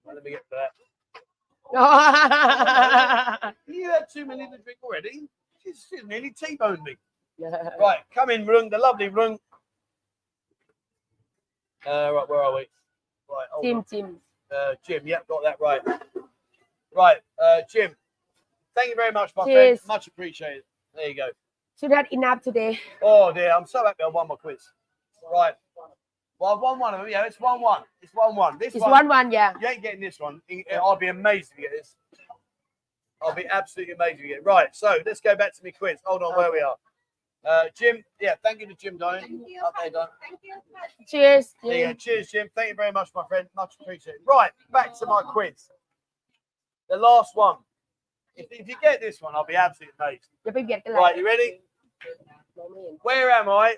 Let me get to that. You had too many to drink already. She's, she's nearly T-boned me. Yeah. Right, come in, Rung, the lovely Rung. Uh, right, where are we? Right, Tim, Tim. Uh, Jim, yep, got that right. Right, uh, Jim, thank you very much, my Cheers. friend. Much appreciated. There you go. So that's enough today. Oh, dear, I'm so happy I won my quiz. Right. Well, I've won one of them. Yeah, it's one one. It's one one. This it's one, one one. Yeah. You ain't getting this one. I'll be amazed if you get this. I'll be absolutely amazed if you get it. Right. So let's go back to my quiz. Hold on, okay. where we are. Uh, Jim. Yeah. Thank you to Jim Doan. Thank you. Up there, Doan. Thank you. Cheers. Jim. Yeah. Cheers, Jim. Thank you very much, my friend. Much appreciated. Right. Back to my quiz. The last one. If, if you get this one, I'll be absolutely amazed. You get the right. You ready? Where am I?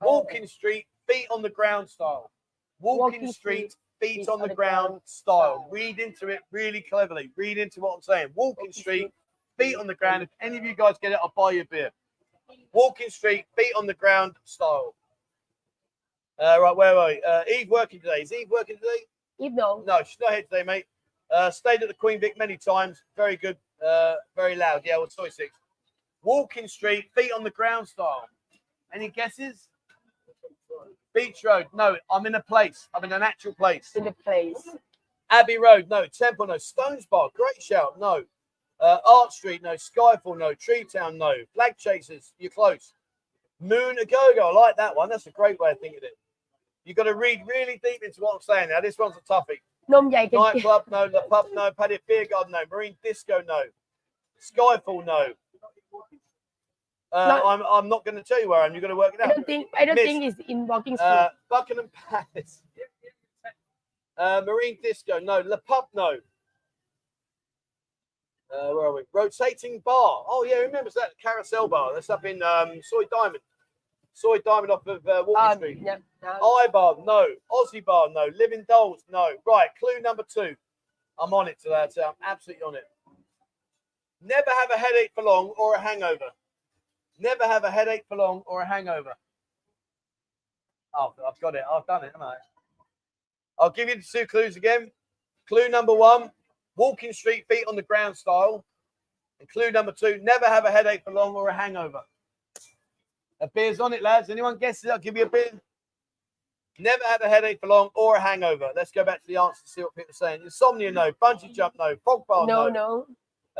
Walking Street. Feet on the ground style. Walking, Walking street, feet, feet on the, on the ground, ground style. Read into it really cleverly. Read into what I'm saying. Walking, Walking street, feet, feet on the ground. If any of you guys get it, I'll buy you a beer. Walking street, feet on the ground style. Uh, right, where are we? Uh, Eve working today. Is Eve working today? Eve, no. No, she's not here today, mate. Uh, stayed at the Queen Vic many times. Very good. Uh, very loud. Yeah, well, Soy Six. Walking street, feet on the ground style. Any guesses? Beach Road, no. I'm in a place. I'm in an actual place. In a place. Abbey Road, no. Temple, no. Stones Bar, great shout, no. Uh, Art Street, no. Skyfall, no. Tree Town, no. Flag Chasers, you're close. Moon Agogo, I like that one. That's a great way of thinking of it. You've got to read really deep into what I'm saying now. This one's a toughie. Nightclub, no. The Pub, no. Paddy Beer Garden, no. Marine Disco, no. Skyfall, no. Uh, no. I'm, I'm not going to tell you where I am. You're going to work it out. I don't think, I don't think it's in Walking Street. Uh, Buckingham Palace. Uh, Marine Disco. No. Le Pub. No. Uh, where are we? Rotating Bar. Oh, yeah. Who remembers that? Carousel Bar. That's up in um, Soy Diamond. Soy Diamond off of uh, Walking um, Street. Yep, no. I Bar. No. Aussie Bar. No. Living Dolls. No. Right. Clue number two. I'm on it today. So I'm absolutely on it. Never have a headache for long or a hangover. Never have a headache for long or a hangover. Oh, I've got it. I've done it, haven't I? I'll give you the two clues again. Clue number one, walking street, feet on the ground style. And clue number two, never have a headache for long or a hangover. A beer's on it, lads. Anyone guesses? I'll give you a beer. Never had a headache for long or a hangover. Let's go back to the answer to see what people are saying. Insomnia, no. Bungee jump, no. Fog bar, no. No, no.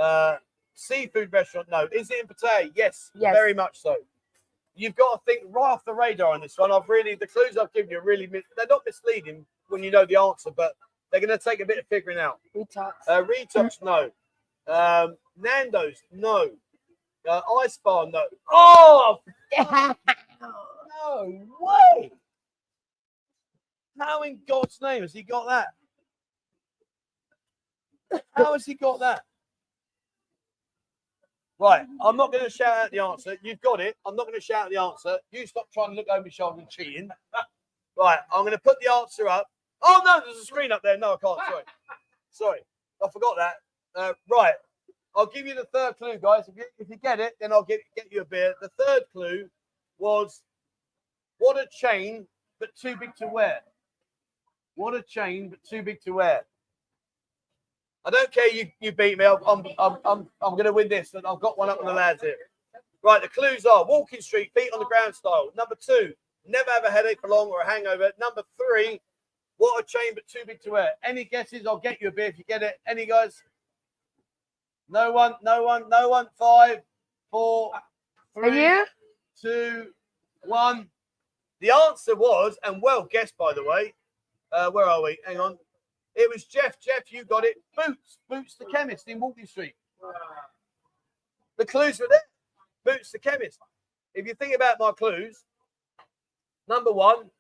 Uh, seafood restaurant, no. Is it in Pattaya? Yes, yes, very much so. You've got to think right off the radar on this one. I've really, the clues I've given you are really, they're not misleading when you know the answer, but they're going to take a bit of figuring out. Retox. Uh, Retox, no. Um, Nando's, no. Uh, Ice bar, no. Oh! No way! How in God's name has he got that? How has he got that? Right, I'm not going to shout out the answer. You've got it. I'm not going to shout out the answer. You stop trying to look over my shoulder and cheating. Right, I'm going to put the answer up. Oh, no, there's a screen up there. No, I can't. Sorry. Sorry, I forgot that. Uh, right, I'll give you the third clue, guys. If you, if you get it, then I'll get, get you a beer. The third clue was, what a chain, but too big to wear. What a chain, but too big to wear. I don't care you, you beat me. I'm, I'm, I'm, I'm, I'm going to win this. And I've got one up on the lads here. Right, the clues are walking street, feet on the ground style. Number two, never have a headache for long or a hangover. Number three, what a chain, but too big to wear. Any guesses? I'll get you a beer if you get it. Any guys? No one, no one, no one. Five, four, three, two, one. The answer was, and well guessed, by the way, Uh, where are we? Hang on. It was Jeff. Jeff, you got it. Boots. Boots the chemist in Walking Street. The clues were there. Boots the chemist. If you think about my clues, number one,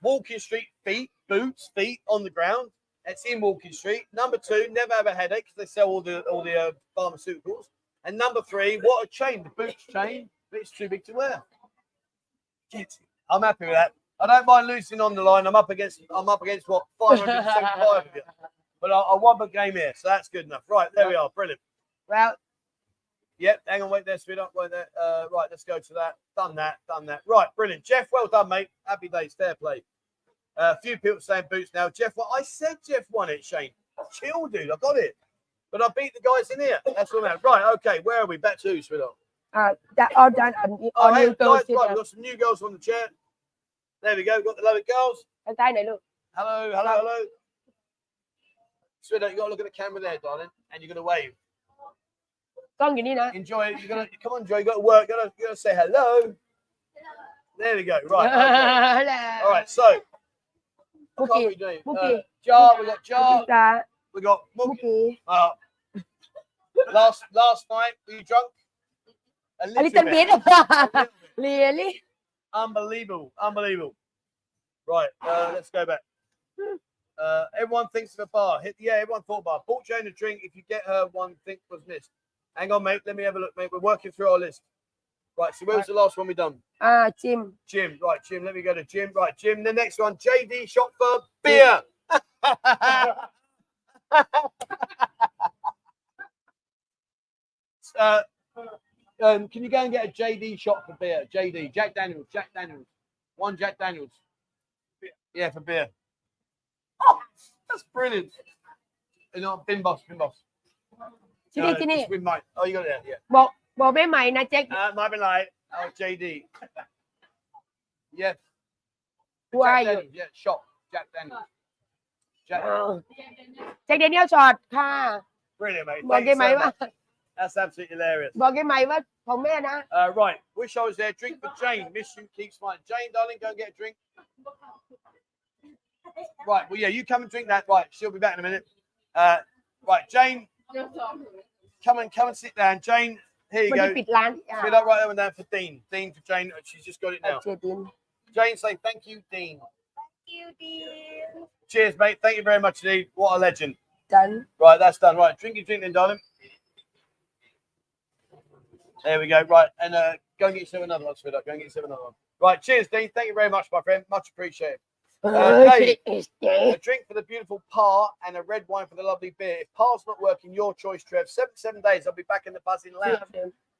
Walking Street feet, boots, feet on the ground. It's in Walking Street. Number two, never have a headache because they sell all the all the uh, pharmaceuticals. And number three, what a chain, the boots chain, but it's too big to wear. I'm happy with that. I don't mind losing on the line. I'm up against, I'm up against what, five hundred seventy-five of you. But I, I won the game here, so that's good enough. Right, there we are. Brilliant. Well, yep, hang on, wait there, speed up, wait there. Uh, right, let's go to that. Done that, done that. Right, brilliant. Jeff, well done, mate. Happy days, fair play. A uh, few people saying boots now. Jeff, well, I said Jeff won it, Shane. Chill, dude, I got it. But I beat the guys in here. That's what I'm at. Right, okay, where are we? Back to who, sweetheart? Uh, that, I'm done. I'm, I'm oh, hey, guys, right, we've got some new girls on the chair. There we go. We've got the lovely girls. And I know, look. Hello, hello, hello. Sweetheart, you got to look at the camera there, darling, and you're going to wave. Come, you need that. Enjoy it. You're going to come on, Joy. You got to work. You got to say hello. Hello. There we go. Right. Okay. Hello. All right. So, what are we doing? Uh, jar. We got jar. That. We got Mookie. Uh, last last night, were you drunk? A little, a little bit. bit. A little bit. Really. Unbelievable, unbelievable. Right, uh, let's go back. Uh, everyone thinks of a bar. Hit the yeah, everyone thought bar. Bought Jane a drink. If you get her one, think was missed. Hang on, mate. Let me have a look, mate. We're working through our list. Right, so where was the last one we done? Ah, uh, Jim. Jim, right, Jim. Let me go to Jim. Right, Jim. The next one, J D shot for beer. uh, Um, can you go and get a J D shot for beer? J D, Jack Daniels, Jack Daniels. One Jack Daniels. Beer. Yeah, for beer. Oh, that's brilliant. You know, bin boss, bin boss. No, it's it's with mine. Oh, you got it there, yeah. Well, well, be mine, I check. Uh, might be like, oh, J D. Yes. Who Jack are Daniels. You? Yeah, shot, Jack Daniels. Jack Daniels. Jack Daniels shot, huh? Brilliant, mate. Well, give my one. That's absolutely hilarious. Uh, right, wish I was there. Drink for Jane. Miss you, keep smiling. Jane, darling, go and get a drink. Right, well, yeah, you come and drink that. Right, she'll be back in a minute. Uh, right, Jane, come and come and sit down. Jane, here you go. Sit up right there and down for Dean. Dean for Jane. She's just got it now. Jane, say thank you, Dean. Thank you, Dean. Cheers, mate. Thank you very much, Dean. What a legend. Done. Right, that's done. Right, drink your drink then, darling. There we go. Right. And uh, go and get yourself another one, sweetheart. Go and get yourself another one. Right. Cheers, Dean. Thank you very much, my friend. Much appreciated. Uh, Dave, a drink for the beautiful par and a red wine for the lovely beer. If par's not working, your choice, Trev. Seven, seven days. I'll be back in the buzzing lounge.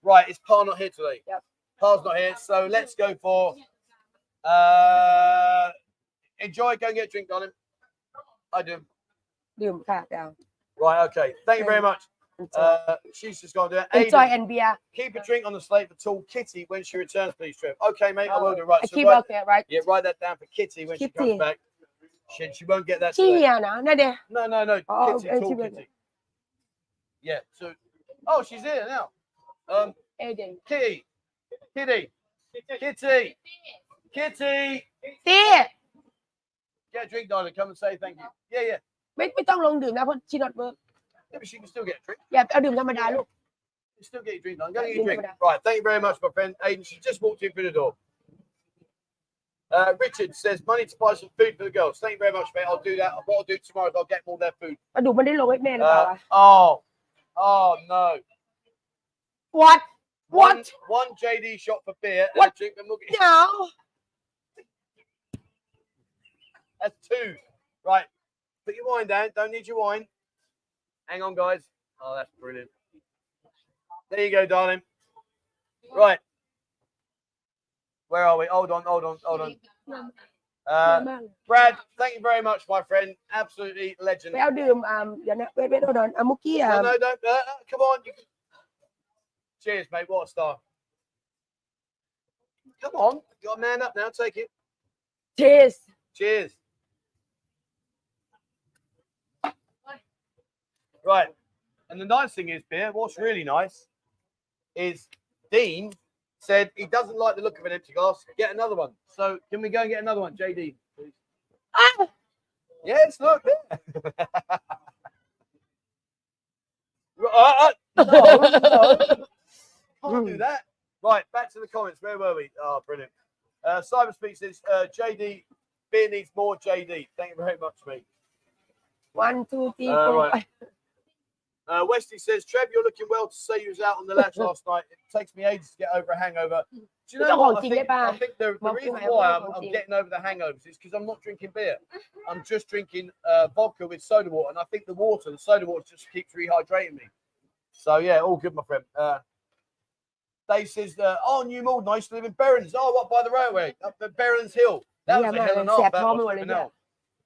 Right. Is par not here today? Yep. Carl's not here, so let's go for uh enjoy. Go and get a drink, darling. I do. You can't down. Right, okay. Thank you very much. Uh, she's just gone to Aiden, keep a drink on the slate for Tall Kitty when she returns, please, Trev. Okay, mate, I will do. Right, so keep write, okay, right. Yeah, write that down for Kitty when Kitty. she comes back. She, she won't get that. Today. No, no, no. Oh, Kitty, oh, Tall Kitty. It. Yeah. So, oh, she's here now. Um, Aiden. Kitty, Kitty, Kitty, Kitty. There. Get a drink, darling. Come and say thank you. Yeah, yeah. Wait, wait, don't long drink. She not work. Yeah, but she can still get a drink. Yeah, I'll do it. Yeah. You can still get your drink, darling. Go get your drink. Right. Thank you very much, my friend. Aiden, she just walked in through the door. Uh, Richard says, money to buy some food for the girls. Thank you very much, mate. I'll do that. What I'll do tomorrow is I'll get more their food. I do, but little man. Uh, oh, oh no. What? What? One, one J D shop for beer. What? And a drink and look at no. That's two. Right. Put your wine down. Don't need your wine. Hang on, guys. Oh, that's brilliant. There you go, darling. Right. Where are we? Hold on, hold on, hold on. Uh, Brad, thank you very much, my friend. Absolutely legend. I'll do um. Wait, wait, hold on. I'm okay. No, no, no, no. Come on. You can... Cheers, mate. What a star. Come on. You got a man up now. Take it. Cheers. Cheers. Right. And the nice thing is, Beer, what's really nice is Dean said he doesn't like the look of an empty glass. Get another one. So can we go and get another one, J D? Please. Ah! Yes, look. uh, no, no. Can't do that. Right, back to the comments. Where were we? Oh, brilliant. Uh, Cyberspeak says, uh, J D, Beer needs more J D. Thank you very much, mate. One, two, three, uh, four, right. Uh, Wesley says, Trev, you're looking well to say you was out on the lash last night. It takes me ages to get over a hangover. Do you know what? I think, I think the, the reason why I'm, I'm getting over the hangovers is because I'm not drinking beer. I'm just drinking uh, vodka with soda water. And I think the water, the soda water just keeps rehydrating me. So, yeah, all good, my friend. Uh, Dave says, uh, oh, New Malden, I used to live in Berrins. Oh, what, by the railway? Up at Berrins Hill. That was yeah, a hell and off. That was an hell.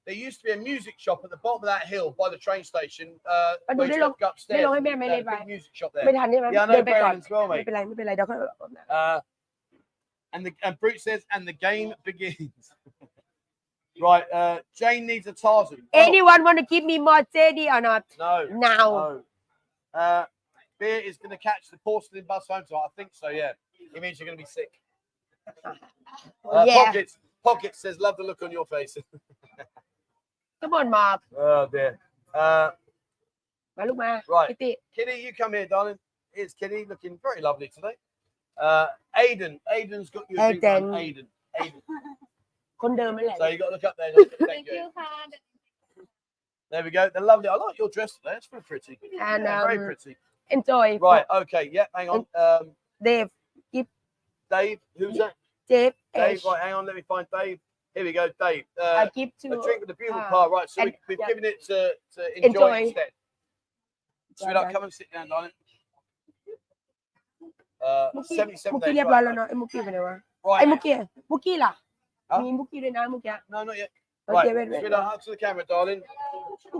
There used to be a music shop at the bottom of that hill by the train station. Uh, I don't know. Upstairs, uh, big music shop there. Yeah, I know Berlin as well, mate. Uh, and the and Brute says, and the game begins. Right, uh, Jane needs a Tarzan. Anyone oh. want to give me my teddy or not? No. Now. No. Uh, Beer is going to catch the porcelain bus home tonight. I think so. Yeah, it means you're going to be sick. uh, yeah. Pockets, Pockets says, love the look on your face. Come on, Mark. Oh, dear. Uh, right. Kitty, you come here, darling. Here's Kitty, looking very lovely today. Uh, Aiden. Aiden's got your drink. Aiden. Aiden. Aiden. So you got to look up there. Thank, Thank you. you there we go. They're lovely. I like your dress today. It's very pretty. And, yeah, um, very pretty. Enjoy. Right. Okay. Yeah. Hang on. Um, Dave. Dave. Who's that? Dave. Dave. Right. Hang on. Let me find Dave. Here we go, Dave. Uh, I give to a drink with a beautiful uh, car. Right, so and, we, we've yeah. given it to, to enjoy, enjoy instead. So we like come and sit down, darling. Uh, seventy-seven days. Right, right. right. Huh? No, not yet. Right, okay, wait, wait, wait. Up to the camera, darling.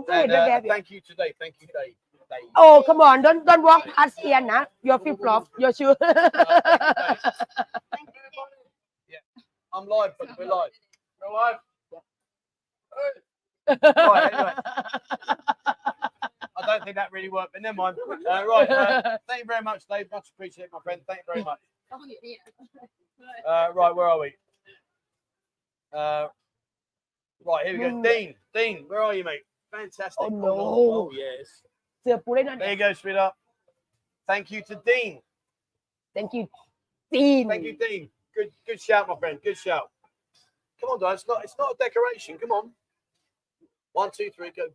And, uh, thank you today. Thank you, Dave. Dave. Oh, come on. Don't don't walk past Ian, nah. Your flip flop, your shoe. uh, yeah. I'm live, but we're live. Right, anyway. I don't think that really worked, but never mind. Uh, right, uh, thank you very much, Dave. Much appreciated, my friend. Thank you very much. Uh, right, where are we? Uh, right, here we go. Dean, Dean, where are you, mate? Fantastic. Oh, no. Oh, yes. There you go, sweetheart. Thank you to Dean. Thank you, Dean. Thank you, Dean. Good, good shout, my friend. Good shout. Come on, guys. It's not, it's not a decoration. Come on. One, two, three, go.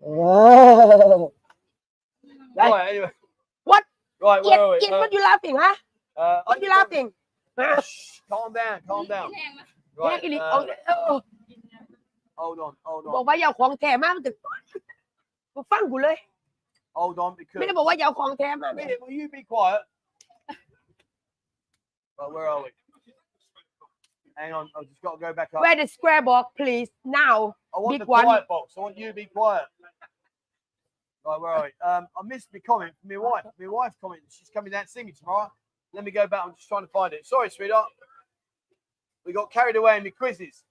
Oh. Right. Right, anyway. What? Right, where are we? Ian, uh, what are you laughing, huh? Uh, what are you laughing? Shh, calm down, calm down. Right, uh, Hold on, hold on. บอกว่าอย่าของแท้มากถึงกูฟังกูเลย Hold on because. ไม่ได้บอกว่าอย่าของแท้มาก Minute, will you be quiet? Well, where are we? Hang on, I've just got to go back up. Where the square box, please? Now. I want big the quiet one. Box. I want you to be quiet. Right, where are we? Um, I missed the comment from my wife. My wife commented she's coming down singing tomorrow. Let me go back. I'm just trying to find it. Sorry, sweetheart. We got carried away in the quizzes.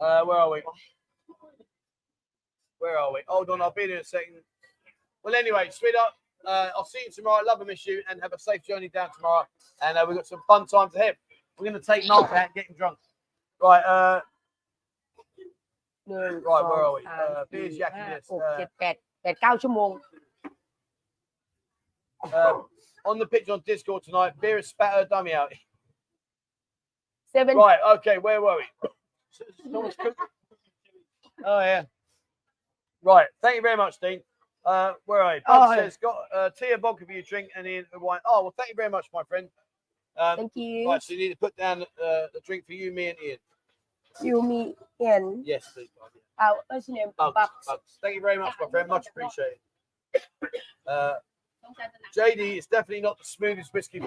Uh, where are we? Where are we? Hold on, I'll be there in a second. Well, anyway, sweetheart, uh, I'll see you tomorrow. Love and miss you, and have a safe journey down tomorrow. And uh, we've got some fun times ahead. We're going to take Mark out and get him drunk. Right, uh, no, right, where are we? Uh, beers, yakkiness. Uh, uh, on the pitch on Discord tonight, beer is spatter, dummy out. Seven. Right, okay, where were we? Oh yeah, right. Thank you very much, Dean. Uh, where are you? Oh, says got uh, tea and vodka for you drink and Ian wine. Oh well, thank you very much, my friend. Um, thank you. Right, so you need to put down uh, the drink for you, me, and Ian. You, me, Ian. Yes, please. Oh, what's your name? Bugs. Bugs. Thank you very much, my friend. Much appreciated. Uh, J D, it's definitely not the smoothest whiskey.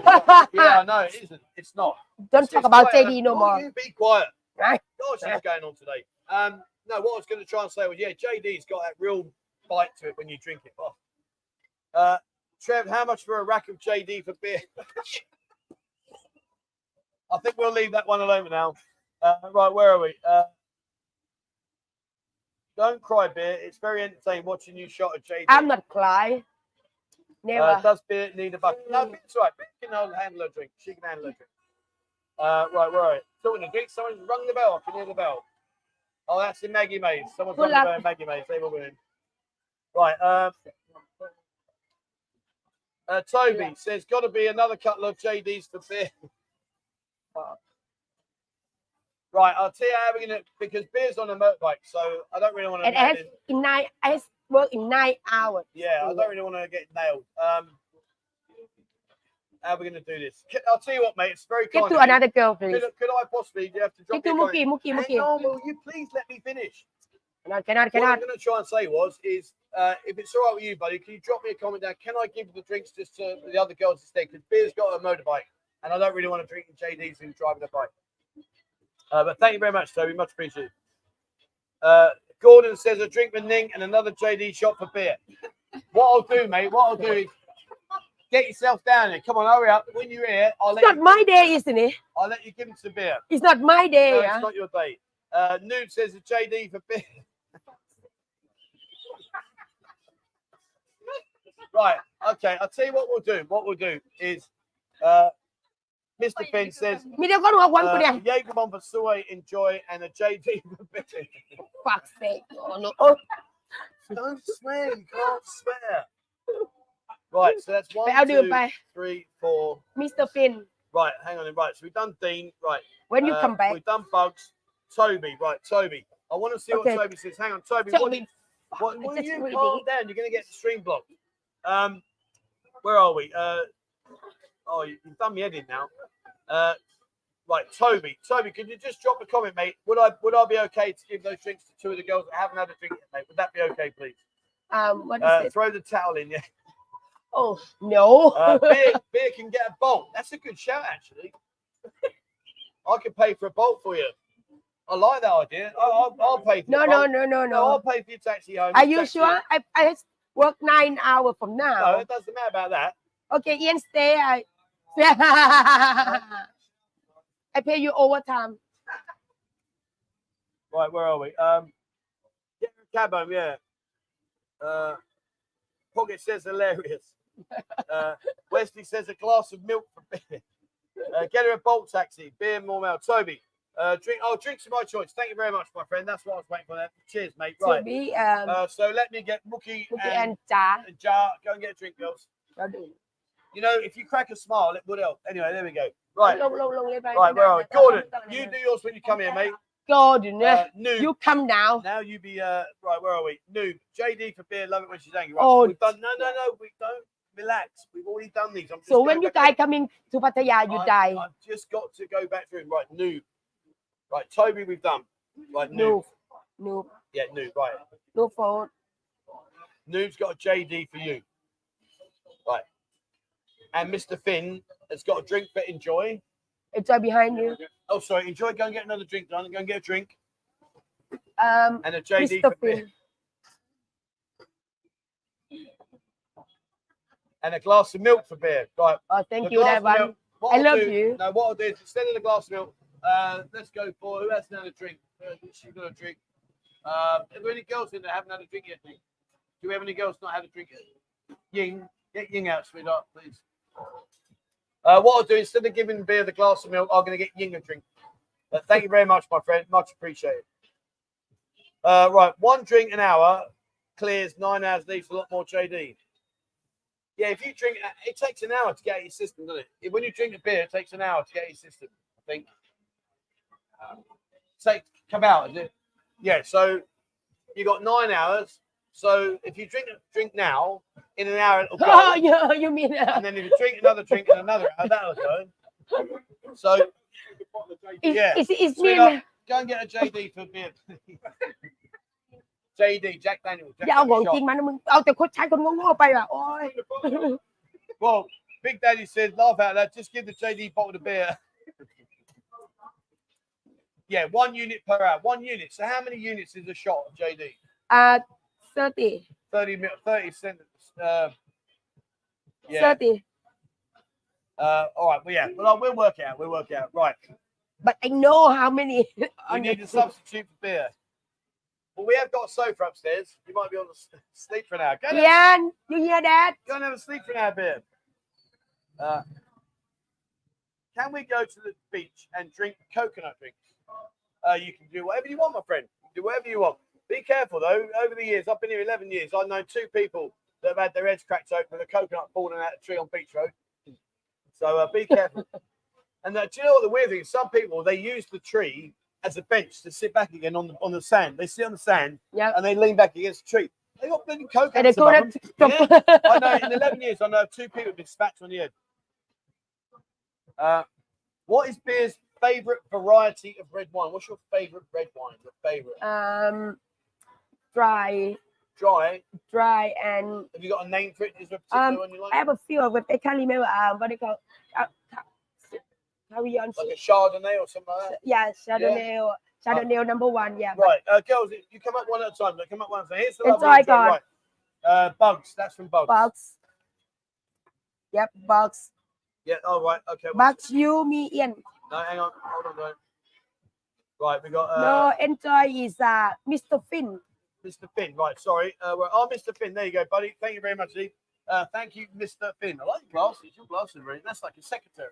Yeah, no, it isn't. It's not. Don't it's, talk it's about quiet. J D no oh, more. You be quiet. Gosh, what's going on today? Um, no, what I was going to try and say was, yeah, J D's got that real bite to it when you drink it. Oh. Uh, Trev, how much for a rack of J D for beer? I think we'll leave that one alone now. Uh, right, where are we? Uh, don't cry, beer. It's very entertaining watching you shot at J D. I'm not cry. Never. Uh, does beer need a bucket? No, it's all right. Beer can handle a drink. She can handle a drink. Uh, right, where are we? Talking to Greek, someone's rung the bell. I can hear the bell. Oh, that's in Maggie Mays. Someone's rung the bell in Maggie Mays. They will win. Right. Um, uh, Toby yeah. says, got to be another couple of J D's for beer. Right, I'll tell you how we're going to, because beer's on a motorbike, so I don't really want to. It has, in nine, has worked in nine hours. Yeah, I don't really want to get nailed. Um, How are we going to do this? I'll tell you what, mate. It's very kind. Get to of another you. girl, please. Could, could I possibly do you have to drop Get to Mookie, Mookie, Mookie. No, will you please let me finish? No, cannot, cannot. What I'm going to try and say was, is uh, if it's all right with you, buddy, can you drop me a comment down? Can I give the drinks just to the other girls instead? Because Beer's got a motorbike, and I don't really want to drink in J D's who's driving a bike. Uh, but thank you very much, Toby. Much appreciated. Uh, Gordon says a drink with Ning and another J D shot for beer. What I'll do, mate, what I'll do is. Get yourself down here. Come on, hurry up. When you're here, I'll let you... It's not my day, isn't it? I'll let you give him some beer. It's not my day. No, it's not your day. Uh, Noob says a J D for beer. Right. Okay. I'll tell you what we'll do. What we'll do is uh, Mister Finn says... Uh, Jaegerman for Soy, enjoy, and a J D for beer. Fuck's sake. Oh, no. Oh. Don't swear. You can't swear. Right, so that's one, I'll two, do three, four. Mister Finn. Right, hang on. Right, so we've done Dean. Right. When you uh, come back. We've done Bugs. Toby. Right, Toby. I want to see okay. what Toby says. Hang on, Toby. Toby. What, what, what you really calm big. down? You're going to get stream blocked. Um, where are we? Uh, oh, you've done me heading now. Uh, right, Toby. Toby, could you just drop a comment, mate? Would I would I be okay to give those drinks to two of the girls that haven't had a drink yet, mate? Would that be okay, please? Um, what is uh, it? Throw the towel in, yeah. Oh, no. uh, beer, beer can get a bolt. That's a good shout, actually. I could pay for a bolt for you. I like that idea. I'll, I'll, I'll pay for no, no, no, no, no, no. I'll pay for your taxi home. Are you taxi. sure? I, I work nine hours from now. No, it doesn't matter about that. Okay, Ian, stay. I, I pay you overtime. Right, where are we? Um, yeah, cab home, yeah. Uh, Pocket says hilarious. Uh, Wesley says a glass of milk for beer. Uh, get her a bolt taxi. Beer, more milk. Toby, uh, drink. Oh, drinks are my choice. Thank you very much, my friend. That's what I was waiting for. That. Cheers, mate. Right. Toby, um, uh, so let me get Mookie, Mookie and, and Ja. And Ja. Go and get a drink, girls. You know, if you crack a smile, it would help. Anyway, there we go. Right. Long, long, long, long, right, where are we? Gordon, you do yours when you come here, mate. Gordon, uh, you come now. Now you be uh right. Where are we? Noob. J D for beer. Love it when she's angry. Right. Oh, we've done, no, no, no. We don't relax. We've already done these. I'm just so when you die coming to Pattaya, you I've, die. I've just got to go back through. Right, Noob. Right, Toby, we've done. Like Noob. Noob. Yeah, Noob, right. Noob forward. Noob's got a J D for you. Right. And Mister Finn has got a drink for Enjoy. Enjoy behind you. Oh, sorry. Enjoy, go and get another drink, darling. Go and get a drink. Um, and a J D Mister for Finn. And a glass of milk for beer. Right. Oh, thank the you, Evan. I I'll love do, you. Now, what I'll do is instead of the glass of milk, uh, let's go for who hasn't had a drink? Uh, she's got a drink. Uh, are there any girls in there haven't had a drink yet? Do we have any girls not had a drink yet? Ying, get Ying out, sweetheart, please. Uh, what I'll do instead of giving beer the glass of milk, I'm going to get Ying a drink. Uh, thank you very much, my friend. Much appreciated. Uh, right, one drink an hour clears nine hours, leaves a lot more J D. Yeah, if you drink, it takes an hour to get out of your system, doesn't it? When you drink a beer, it takes an hour to get out of your system, I think. Um, take, come out, is it? Yeah, so you got nine hours. So if you drink drink now, in an hour, it'll go. Oh, yeah, you mean that. And then if you drink another drink in another hour, that'll go. So, it's, yeah. It's, it's so like, go and get a J D for a beer. J D, Jack Daniel. Jack yeah, Daniel well, Big Daddy says, laugh out loud, just give the J D bottle of beer. Yeah, one unit per hour. One unit. So how many units is a shot of J D? Uh, thirty. thirty, thirty cents. Uh, yeah. thirty. Uh, all right, well, yeah. Well, we'll work out. We'll work out. Right. But I know how many. We need a substitute for beer. Well, we have got a sofa upstairs. You might be on the sleep for an hour. Go Ian, you hear that? Go and have a sleep for an hour, beer. Uh, can we go to the beach and drink coconut drinks? Uh, you can do whatever you want, my friend. Do whatever you want. Be careful, though. Over the years, I've been here eleven years. I've known two people that have had their heads cracked open with a coconut falling out of a tree on Beach Road. So uh, be careful. And uh, do you know what the weird thing is? Some people, they use the tree as a bench to sit back again on the on the sand. They sit on the sand, yep. And they lean back against the tree. They got bloody coconuts above them. Yeah. I know in eleven years, I know two people have been smacked on the head. Uh, what is beer's favourite variety of red wine? What's your favourite red wine? Your favourite? Um, dry. Dry? Dry and... Have you got a name for it? Is there a particular um, one you like? I have a few, but I can't remember um, what they call uh, like a Chardonnay or something like that? Yeah, Chardonnay. Yeah. Or Chardonnay uh, number one, yeah. Right, uh, girls, you come up one at a time. Look, come up one at a time. Here's the love one. Right. Uh, Bugs, that's from Bugs. Bugs. Yep, Bugs. Yeah, all right, okay. Bugs, you, me, Ian. No, hang on, hold on, bro. Right, we got... Uh, no, Enjoy is uh, Mister Finn. Mister Finn, right, sorry. Uh, well, oh, Mister Finn, there you go, buddy. Thank you very much, Steve. Uh, thank you, Mister Finn. I like your glasses. Your glasses are really... That's like a secretary.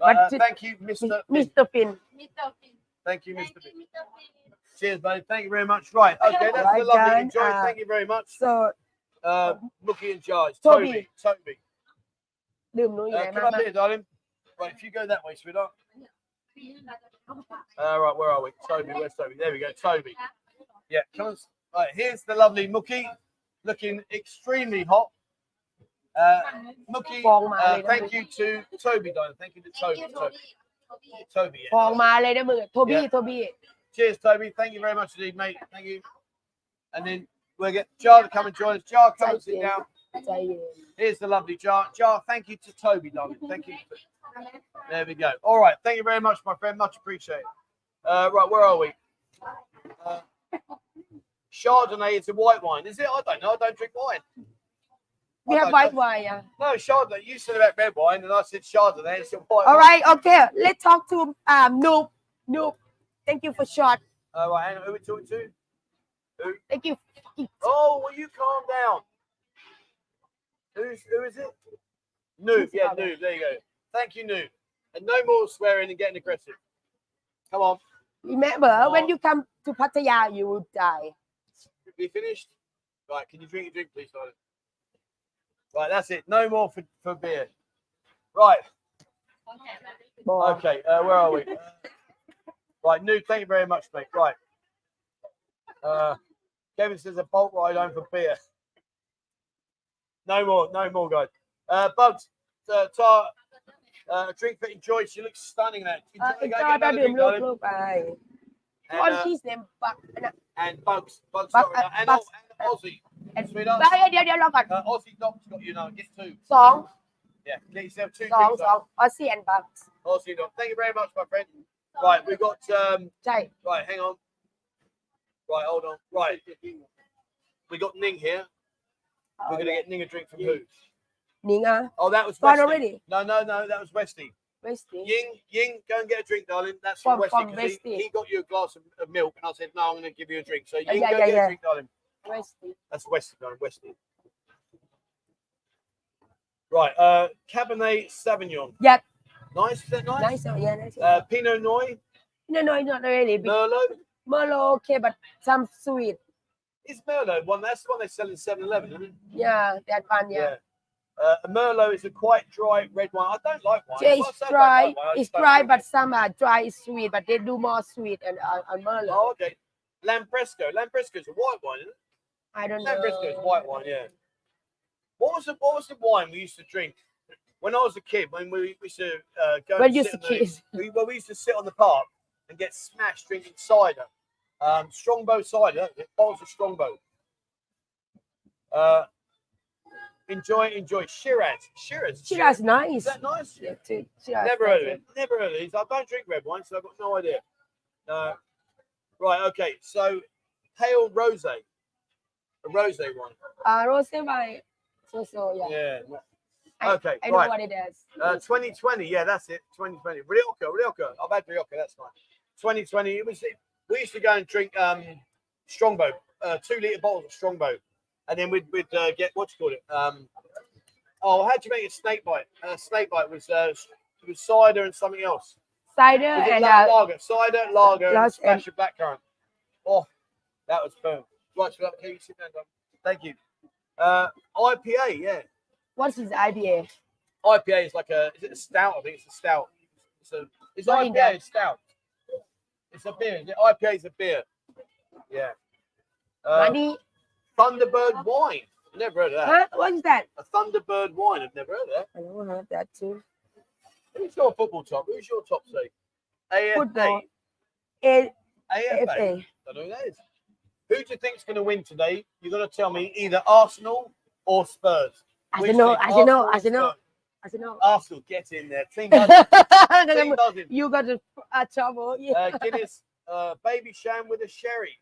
But, uh, thank you, Mister Mister Finn. Mister Finn. Thank you, Mister Thank Finn. You, Mister Finn. Cheers, buddy. Thank you very much. Right. Okay, that's right, the lovely. Enjoy. Uh, Thank you very much. So, uh, Mookie in charge. Toby. Toby. Toby. Uh, come up here, darling. Right, if you go that way, sweetheart. All uh, right, where are we? Toby, where's Toby? There we go, Toby. Yeah, come on. Right, here's the lovely Mookie, looking extremely hot. Uh, Mookie, uh, thank you to Toby, darling. Thank you to Toby. Thank you, Toby. Toby, yeah. Toby, yeah. Toby. Cheers, Toby. Thank you very much indeed, mate. Thank you. And then we'll get Jar to come and join us. Jar, come and sit down. Here's the lovely Jar. Jar, thank you to Toby, darling. Thank you. There we go. All right. Thank you very much, my friend. Much appreciated. Uh, right, where are we? Uh, Chardonnay is a white wine, is it? I don't know. I don't drink wine. We I have white wine, yeah. No, Chardonnay. You said about red wine, and I said Chardonnay. It's your white All wine. Right, okay. Let's talk to um, Noob. Noob, thank you for short. All right, hang on. Who are we talking to? Who? Thank you. Oh, will you calm down? Who's, who is it? Noob, yeah, Noob. There you go. Thank you, Noob. And no more swearing and getting aggressive. Come on. Remember, come when on. You come to Pattaya, you will die. We finished? Right, can you drink your drink, please, darling? Right, that's it. No more for, for beer. Right. Okay, uh, where are we? Uh, right, Noob, thank you very much, mate. Right. Uh, Kevin says a bolt ride home for beer. No more, no more, guys. Uh, Bugs, uh, Tar, uh, drink for Enjoy. She looks stunning there. Enjoy, uh, go, get another drink, darling. Auntie's uh, name, Buck. No. And Bugs. Bugs. Buck, uh, and, Bugs and, all, and Aussie. And Aussie's yeah, yeah, yeah, uh, Aussie Doc's got you now. Get two. Song. Yeah, get yourself two songs. Aussie and Bugs. Aussie Doc. Thank you very much, my friend. Right, we've got. Um, Jay. Right, hang on. Right, hold on. Right. We got Ning here. Oh, We're going to yeah. get Ning a drink from who? Ninga. Oh, that was Wesley. Already? No, no, no, that was Wesley. Wesley. Ying, Ying, go and get a drink, darling. That's from, from Wesley. He, he got you a glass of, of milk, and I said, no, I'm going to give you a drink. So, Ying, uh, yeah, go yeah, get yeah. a drink, darling. Wesley. That's Wesley, darling. Wesley. Right. Uh, Cabernet Sauvignon. Yep. Nice. Is that nice? Nice. Oh, yeah, nice. Uh, Pinot Noir. No, no, not really. Merlot. Merlot, okay, but some sweet. Is Merlot one? That's the one they sell in seven eleven, isn't it? Yeah, that one, yeah. yeah. Uh, Merlot is a quite dry red wine. I don't like wine. Yeah, it's dry. Like wine. It's dry, but it. some are dry is sweet, but they do more sweet and uh, Merlot. Oh, okay. Lambrusco. Lambrusco is a white wine, isn't it? I don't Lambrusco know. Lambrusco is white wine, yeah. What was the What was the wine we used to drink when I was a kid? When we, we used to uh, go. When you used to kids. We, well, we used to sit on the park and get smashed drinking cider. Um, Strongbow cider, it bottles of Strongbow. Uh, enjoy, enjoy. Shiraz, Shiraz, Shiraz, nice. Is that nice? Yeah, too. Shiraz, never heard of it. Never heard of it. I don't drink red wine, so I've got no idea. No. Right, okay. So, pale rosé, a rosé one. Uh, rosé by so so yeah. Yeah. I, okay. I know right. what it is. Uh, twenty twenty, yeah, that's it. twenty twenty. Rioja, Rioja. I've had Rioja. That's nice. twenty twenty. It was. It, We used to go and drink um, Strongbow, uh, two litre bottles of Strongbow, and then we'd, we'd uh, get, what do you call it? Um, oh, how'd you make a snake bite? Uh, snake bite was, uh, it was cider and something else. Cider and la uh, lager. Cider, lager, and a splash of blackcurrant. Oh, that was boom. Right, so can you sit down, Dom? Thank you. Uh, I P A, yeah. What is I P A? I P A is like a, is it a stout? I think it's a stout. It's, a, it's I P A, it's stout. It's a beer. I P A is a beer. Yeah. Uh, Money. Thunderbird wine. I've never heard of that. Huh? What is that? A Thunderbird wine. I've never heard of that. I don't have that too. Who's your football top? Who's your top seat? A F A. Football. A F A. I don't know who that is. Who do you think's going to win today? You've got to tell me either Arsenal or Spurs. I don't know. I don't know. I don't know. I don't know. Arsenal, get in there. Clean dozen. You got a uh, trouble. Yeah. Uh, Guinness, uh, baby sham with a sherry.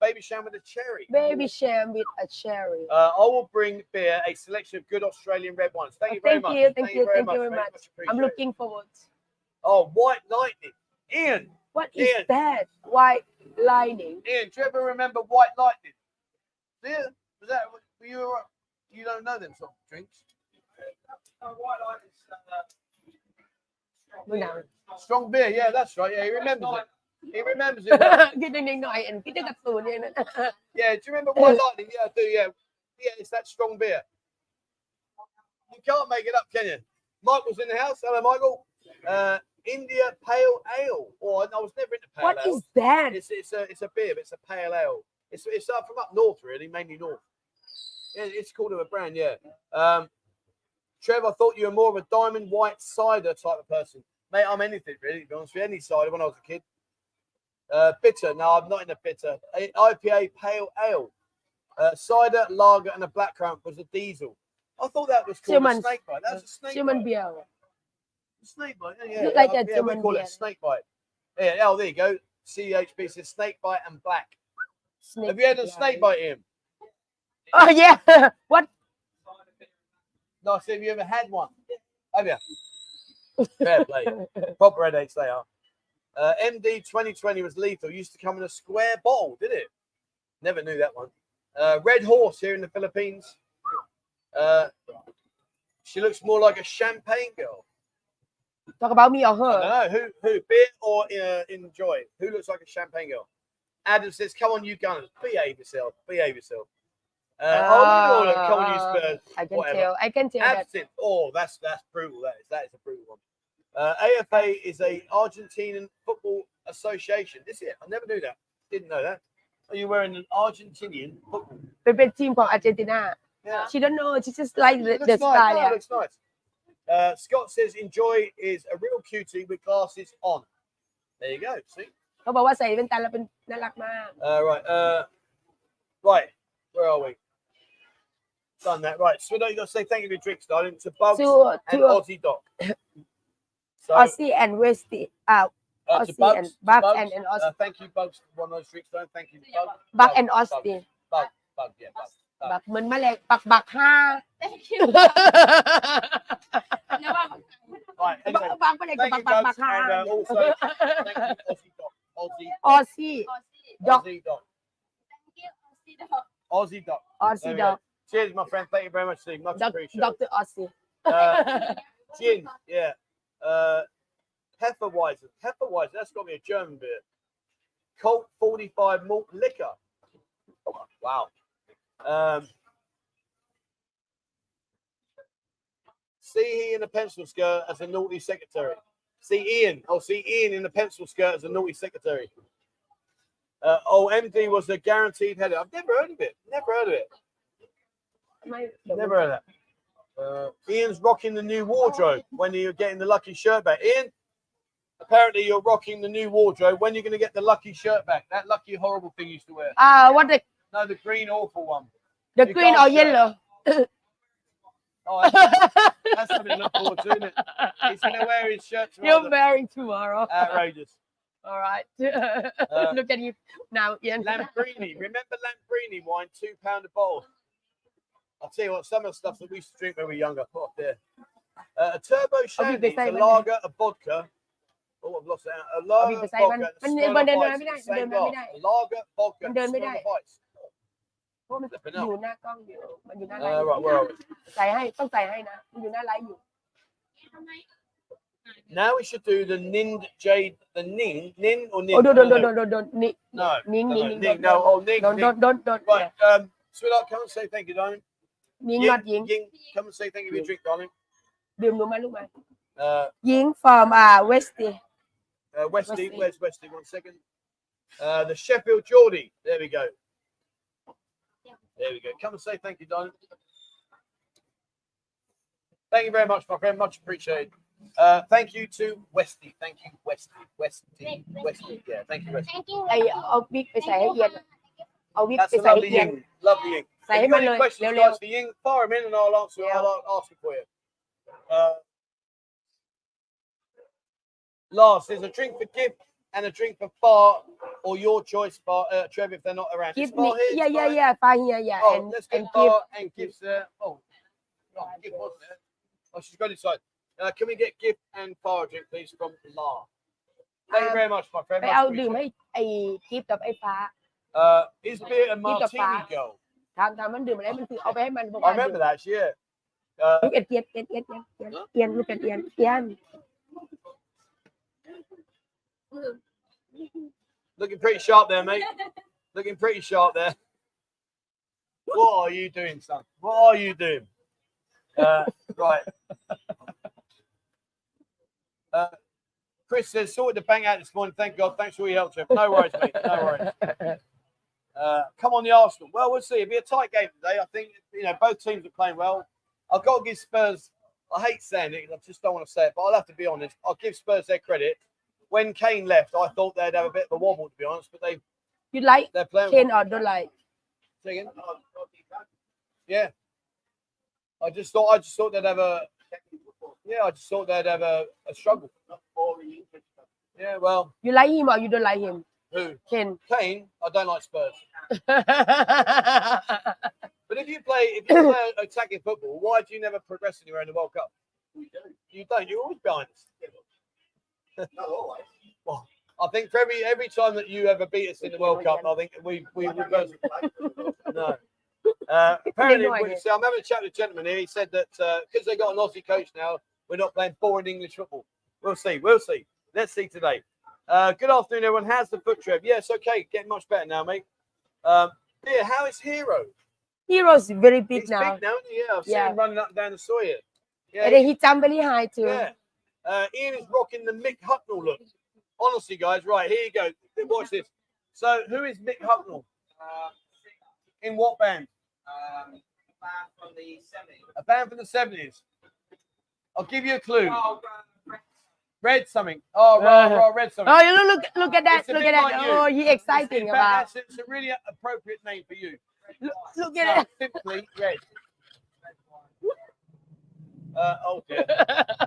Baby sham with a cherry. Baby sham with a cherry. Uh, I will bring beer, a selection of good Australian red wines. Thank oh, you very thank much. You, thank, thank you. you thank much, you very much. much I'm looking forward. Oh, white lightning. Ian. What Ian. is that? White lightning. Ian, do you ever remember white lightning? Yeah. Was that, were you, you don't know them sort of drinks? Oh, white lightning, uh, strong, beer. strong beer, yeah, that's right. Yeah, he remembers it. He remembers it. Well. Yeah, do you remember white lightning? Yeah, I do. Yeah, yeah, it's that strong beer. You can't make it up, can you? Michael's in the house. Hello, Michael. Uh, India pale ale. Or oh, I was never into pale what ale. What is that? It's it's a it's a beer, but it's a pale ale. It's it's uh, from up north, really, mainly north. Yeah, it's called a brand, yeah. Um. Trev, I thought you were more of a diamond white cider type of person. Mate, I'm anything, really, to be honest with you. Any cider when I was a kid. Uh, bitter. No, I'm not in a bitter. I P A, pale ale. Uh, cider, lager, and a blackcurrant was a diesel. I thought that was called German, a snake bite. That's a snake German bite. Beer. A snake bite, yeah. yeah. Like that yeah, we call beer. it snake bite. Yeah, oh, there you go. C H B says snake bite and black. Snake Have you had a beer. snake bite, Ian? Oh, yeah. What? No, so have you ever had one? Have you? Fair play. Proper headaches they are. Uh, M D twenty twenty was lethal. Used to come in a square bottle, did it? Never knew that one. Uh, Red Horse here in the Philippines. Uh, she looks more like a champagne girl. Talk about me or her? I don't know. Who, who? Beer or uh, enjoy? Who looks like a champagne girl? Adam says, come on, you gunners. Behave yourself. Behave yourself. Uh, uh, oh, you know, come uh, you Spurs, I can whatever. tell. I can tell. Absinthe. That. Oh, that's that's brutal. That is that is a brutal one. Uh, A F A is a Argentinian Football Association. Is it? I never knew that. Didn't know that. Are you wearing an Argentinian football? Favorite team from Argentina. Yeah. She don't know. She just like the, the nice. style. No, yeah. It looks nice. Uh, Scott says enjoy is a real cutie with glasses on. There you go. See, เขาบอกว่าใส่เป็นตาแล้วเป็นน่ารักมาก uh, right uh right where are we done that right so we know you got to say thank you to drinks darling to Bugs to, and to, Aussie Doc so, Aussie and Westy uh Uh, to Bugs, and Bugs, Bugs, and, and uh, thank you, Bugs. One of those tricks, don't thank you, Bugs. Bugs and Austin. Bug, Bug, yeah, Bugs. Bugs,เหมือนแมลงปักบักห้า Thank you. Right, anyway, thank you, Bugs, and uh, also thank you, Aussie Doc. Aussie. Aussie. Doc. Aussie Doc. Thank you, Aussie Doc. Aussie Doc. Aussie Doc. Cheers, my friend. Thank you very much, Steve. Much appreciated. Doctor Aussie. Uh, Gin, yeah. Uh, Hefeweizen, Hefeweizen, that's got me a German beer. Colt forty-five malt liquor. Oh, wow. Um, see he in a pencil skirt as a naughty secretary. See Ian. Oh, see Ian in a pencil skirt as a naughty secretary. Uh, oh, M D was the guaranteed header. I've never heard of it. Never heard of it. My, never heard of that. Uh, Ian's rocking the new wardrobe when you're getting the lucky shirt back. Ian? Apparently, you're rocking the new wardrobe. When are you going to get the lucky shirt back? That lucky, horrible thing you used to wear. Ah, uh, what the? No, the green, awful one. The you green or shirt. Yellow? Oh, that's, that's something to look forward to, isn't it? He's going to wear his shirt tomorrow. You're wearing tomorrow. Outrageous. All right. Uh, look at you now, Ian. Lambrini. Remember Lambrini wine, two pound a bottle. I'll tell you what, some of the stuff that we used to drink when we were younger, put up there. Uh, a turbo shandy, is a lager, a vodka. Oh, I've lost it. A lager, vodka, and a swirl of ice. A lager, vodka, and a swirl of ice. Uh, right, where are we? Now we should do the Nind Jade, the Ning, Nin or Nin? Oh, don't, don't, don't, don't, don't. No, no, no, no, oh, Ning, Ning. Don't, don't, don't. Right, um, sweetheart, come and say thank you, darling. Ning, not Ying. Ying, come and say thank you for your drink, darling.ดื่มลงมาลูกมา. Uh, Ying from uh, Westy. Uh, Westy, Westy, where's Westy? One second. Uh, the Sheffield Geordie. There we go. There we go. Come and say thank you, Don. Thank you very much, my friend. Much appreciated. Uh, thank you to Westy. Thank you, Westy. Westy. Westy. Yeah, thank you, Westy. Thank you. I'll be That's a lovely Ying. Lovely Ying. If you've got any questions, guys, for Ying, fire them in and I'll answer. I'll ask it for you. Uh, Last, there's a drink for Gibb and a drink for Far, or your choice, Far, uh, Trev, if they're not around. Give me, yeah, yeah, yeah, Far here, yeah. Oh, and, let's get Far and Gibb's there. Uh, oh, no, Gibb wasn't there. Oh, she's got inside. Uh, can we get Gibb and Far a drink, please, from La? Thank um, you very much, my friend. Much I'll do my Gibb of a Far. Uh, is beer a martini girl? I remember that, yeah. Uh, look at Ian, Ian, Ian, Ian, huh? Ian, look at Ian, Ian. Looking pretty sharp there, mate. Looking pretty sharp there. What are you doing, son? What are you doing? Uh, right. Uh, Chris says, sorted the bang out this morning. Thank God. Thanks for all your help, Jeff. No worries, mate. No worries. Uh, come on, the Arsenal. Well, we'll see. It'll be a tight game today. I think, you know, both teams are playing well. I've got to give Spurs, I hate saying it, I just don't want to say it, but I'll have to be honest. I'll give Spurs their credit. When Kane left, I thought they'd have a bit of a wobble, to be honest, but they... You like Kane well. Or don't like? Singing? Yeah. I just thought I just thought they'd have a... Yeah, I just thought they'd have a, a struggle. Yeah, well... You like him or you don't like him? Who? Kane. Kane? I don't like Spurs. But if you play if you play attacking football, why do you never progress anywhere in the World Cup? You don't. You don't. You're always behind us. Not always. Well, I think for every every time that you ever beat us in the World Cup, I think we we reversed. No. Uh, apparently, so I'm having a chat with a gentleman here. He said that because uh, they got an Aussie coach now, we're not playing boring English football. We'll see. We'll see. Let's see today. Uh, good afternoon, everyone. How's the foot, Trev? Yes, okay. Getting much better now, mate. Um, yeah, how is Hero? Hero's very big He's now. Big now, isn't he? Yeah, I've yeah. seen him running up and down the soil. Yeah, and then he jumped really high too. Yeah. Uh, Ian is rocking the Mick Hucknall look. Honestly, guys, right, here you go. Watch this. So, who is Mick Hucknall? Uh, in what band? Um, a band from the seventies. A band from the seventies. I'll give you a clue. Oh, Red something. Oh, raw, raw, red something. Oh, you look, look at that. Look at that. Like oh, he's exciting it's, about. That's, it's a really appropriate name for you. Look, look at no, it. Simply red. Uh, oh dear.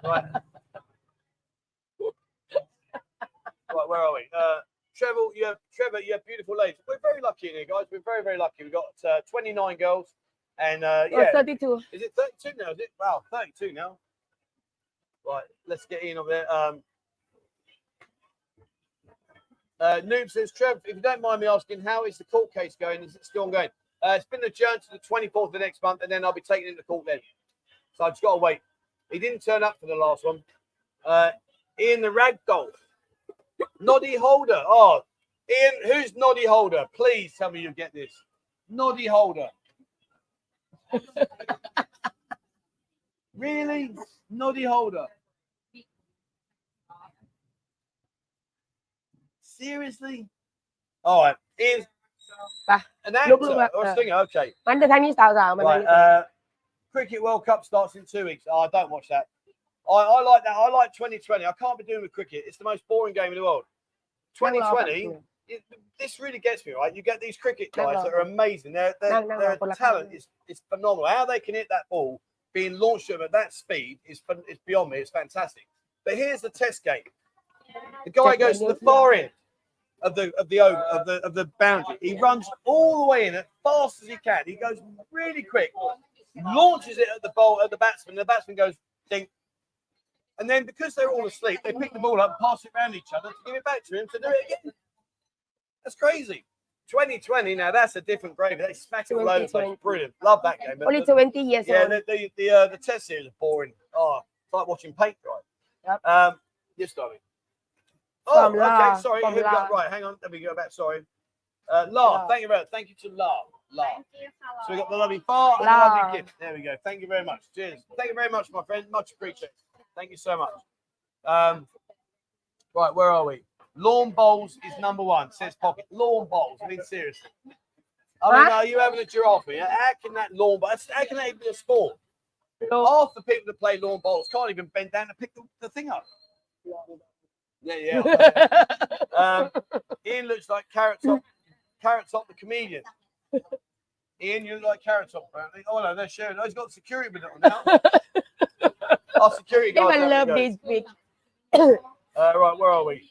Right. Right, where are we? Uh, Trevor, you have Trevor, you have beautiful ladies. We're very lucky in here, guys. We're very, very lucky. We've got uh, twenty-nine girls and uh, yeah, oh, thirty-two. Is it thirty-two now? Is it? Wow, thirty-two now. Right, let's get in over there. Um, uh, Noob says, Trev, if you don't mind me asking, how is the court case going? Is it still ongoing? Uh, it's been adjourned to the twenty-fourth of the next month, and then I'll be taking him to court then. So I've just got to wait. He didn't turn up for the last one. Uh, Ian the Ragdoll. Noddy Holder. Oh, Ian, who's Noddy Holder? Please tell me you get this. Noddy Holder. Really? Noddy Holder. Seriously? All right. Ian. An actor or a singer? Okay. Right, uh, Cricket World Cup starts in two weeks. Oh, I don't watch that. I, I like that. I like twenty twenty. I can't be doing with cricket. It's the most boring game in the world. twenty twenty, no, it, this really gets me, right? You get these cricket guys no, that are amazing. Their no, no, no, talent no. is, is phenomenal. How they can hit that ball being launched at that speed is, is beyond me. It's fantastic. But here's the test game. The guy goes to the far end of the of the over, of the of the boundary. He runs all the way in as fast as he can. He goes really quick, launches it at the ball at the batsman. The batsman goes ding. And then, because they're all asleep, they pick the ball up and pass it around each other to give it back to him to do it again. That's crazy. twenty twenty, now that's a different gravy. They smack it all over the place. Brilliant. Love that game. Only the, twenty years yeah, old. Yeah, the, the, the, uh, the test series are boring. Oh, it's like watching paint dry. Yep. Um, yes, darling. Oh, from okay, La, sorry. Here we go. Right, hang on. Let me go back. Sorry. Uh, La, La, thank you very much. Thank you to La. La. You, so we got the lovely bar and the lovely gift. There we go. Thank you very much. Cheers. Thank you very much, my friend. Much appreciated. Thank you so much. Um, right, where are we? Lawn bowls is number one, says Pocket. Lawn bowls, I mean, seriously. I mean, huh? Are you having a giraffe here? How can that lawn bowl, how can that even be a sport? Half the people that play lawn bowls can't even bend down and pick the, the thing up. Yeah, yeah. um, Ian looks like Carrot Top, Carrot Top the comedian. Ian, you look like Carrot Top, apparently. Oh, no, they're sharing. Oh, he's got security with it now. Our security guys. I love this big. Uh, right, where are we?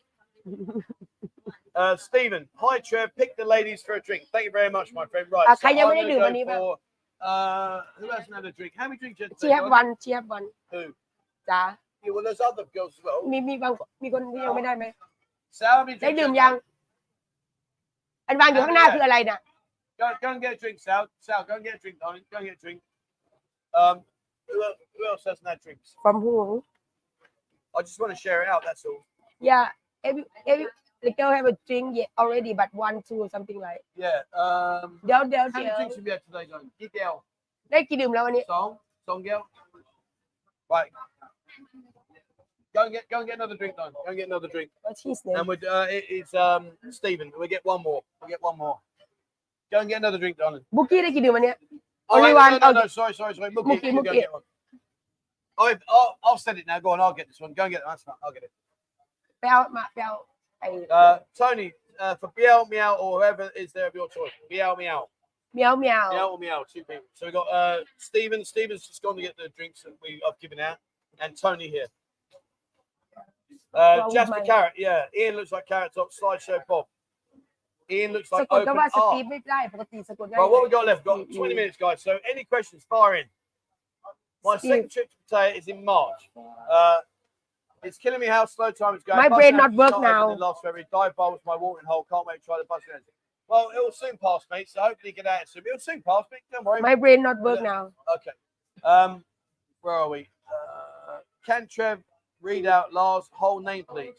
Uh, Stephen, hi Trev, pick the ladies for a drink. Thank you very much, my friend. Right, so I'm gonna go for, uh, who hasn't had a drink? How many drinks? She think, have right? one. She have one. Who? Da. Yeah, well, there's other girls as well. Me, me, me, me, con, me, oh. me, me. So how many drinks? And Van, you have not like that. Go, go and get a drink, Sal. Sal, go and get a drink, darling. Go and get a drink. Um. Who else hasn't had drinks? From who? I just want to share it out, that's all. Yeah, every every the girl have a drink yet already, but one, two, or something like. Yeah. Um. How many drinks have you had today, John? Get out. Let's get him now, honey. Song, song, girl. Right. Go and get, go and get another drink, John. Go and get another drink. What's his name? And we uh, it, it's um Stephen. We get one more. We get one more. Go and get another drink, John. Bookie, let's get him, honey. Oh, wait, no, no, no, no, sorry, sorry, sorry. Mookie, Mookie, Mookie. Go get one. I've, I'll, I'll send it now. Go on, I'll get this one. Go and get it. That's fine. I'll get it. Uh, Tony, uh, for Biel Meow or whoever is there of your choice. Biel Meow. Meow Meow. Biel or Meow, two people. So we've got uh, Stephen. Stephen's just gone to get the drinks that we, I've given out. And Tony here. Uh, Jasper my... Carrot, yeah. Ian looks like Carrot Top. Slideshow Bob. Ian looks like so open art. Well, what we got left? We've got twenty minutes, guys. So any questions? Fire in. My second trip to Pattaya is in March. Uh, it's killing me how slow time is going. My brain not work now. Last February, dive bar was my watering hole. Can't wait to try the bus. Well, it will soon pass, mate. So hopefully get out soon. It will soon pass, mate. Don't worry. My brain not work now. Okay. Um, where are we? Uh, can Trev read out Lars' whole name, please?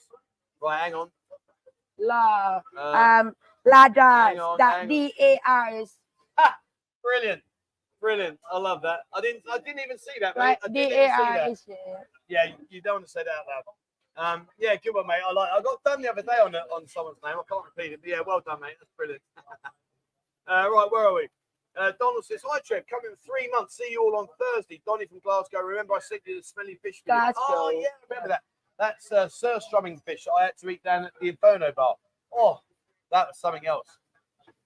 Right, hang on. La. Uh, um. Ladars, that D A R S. Ah, brilliant, brilliant! I love that. I didn't, I didn't even see that, mate. D A R S. Yeah, you, you don't want to say that out loud. Um, yeah, good one, mate. I like. I got done the other day on on someone's name. I can't repeat it, but yeah, well done, mate. That's brilliant. uh, right, where are we? Uh, Donald says, "Hi, Trev. Coming in three months. See you all on Thursday." Donnie from Glasgow. Remember, I sent you the smelly fish video. Glasgow. Oh yeah, remember that. That's uh, surf strumming fish I had to eat down at the Inferno Bar. Oh, that was something else.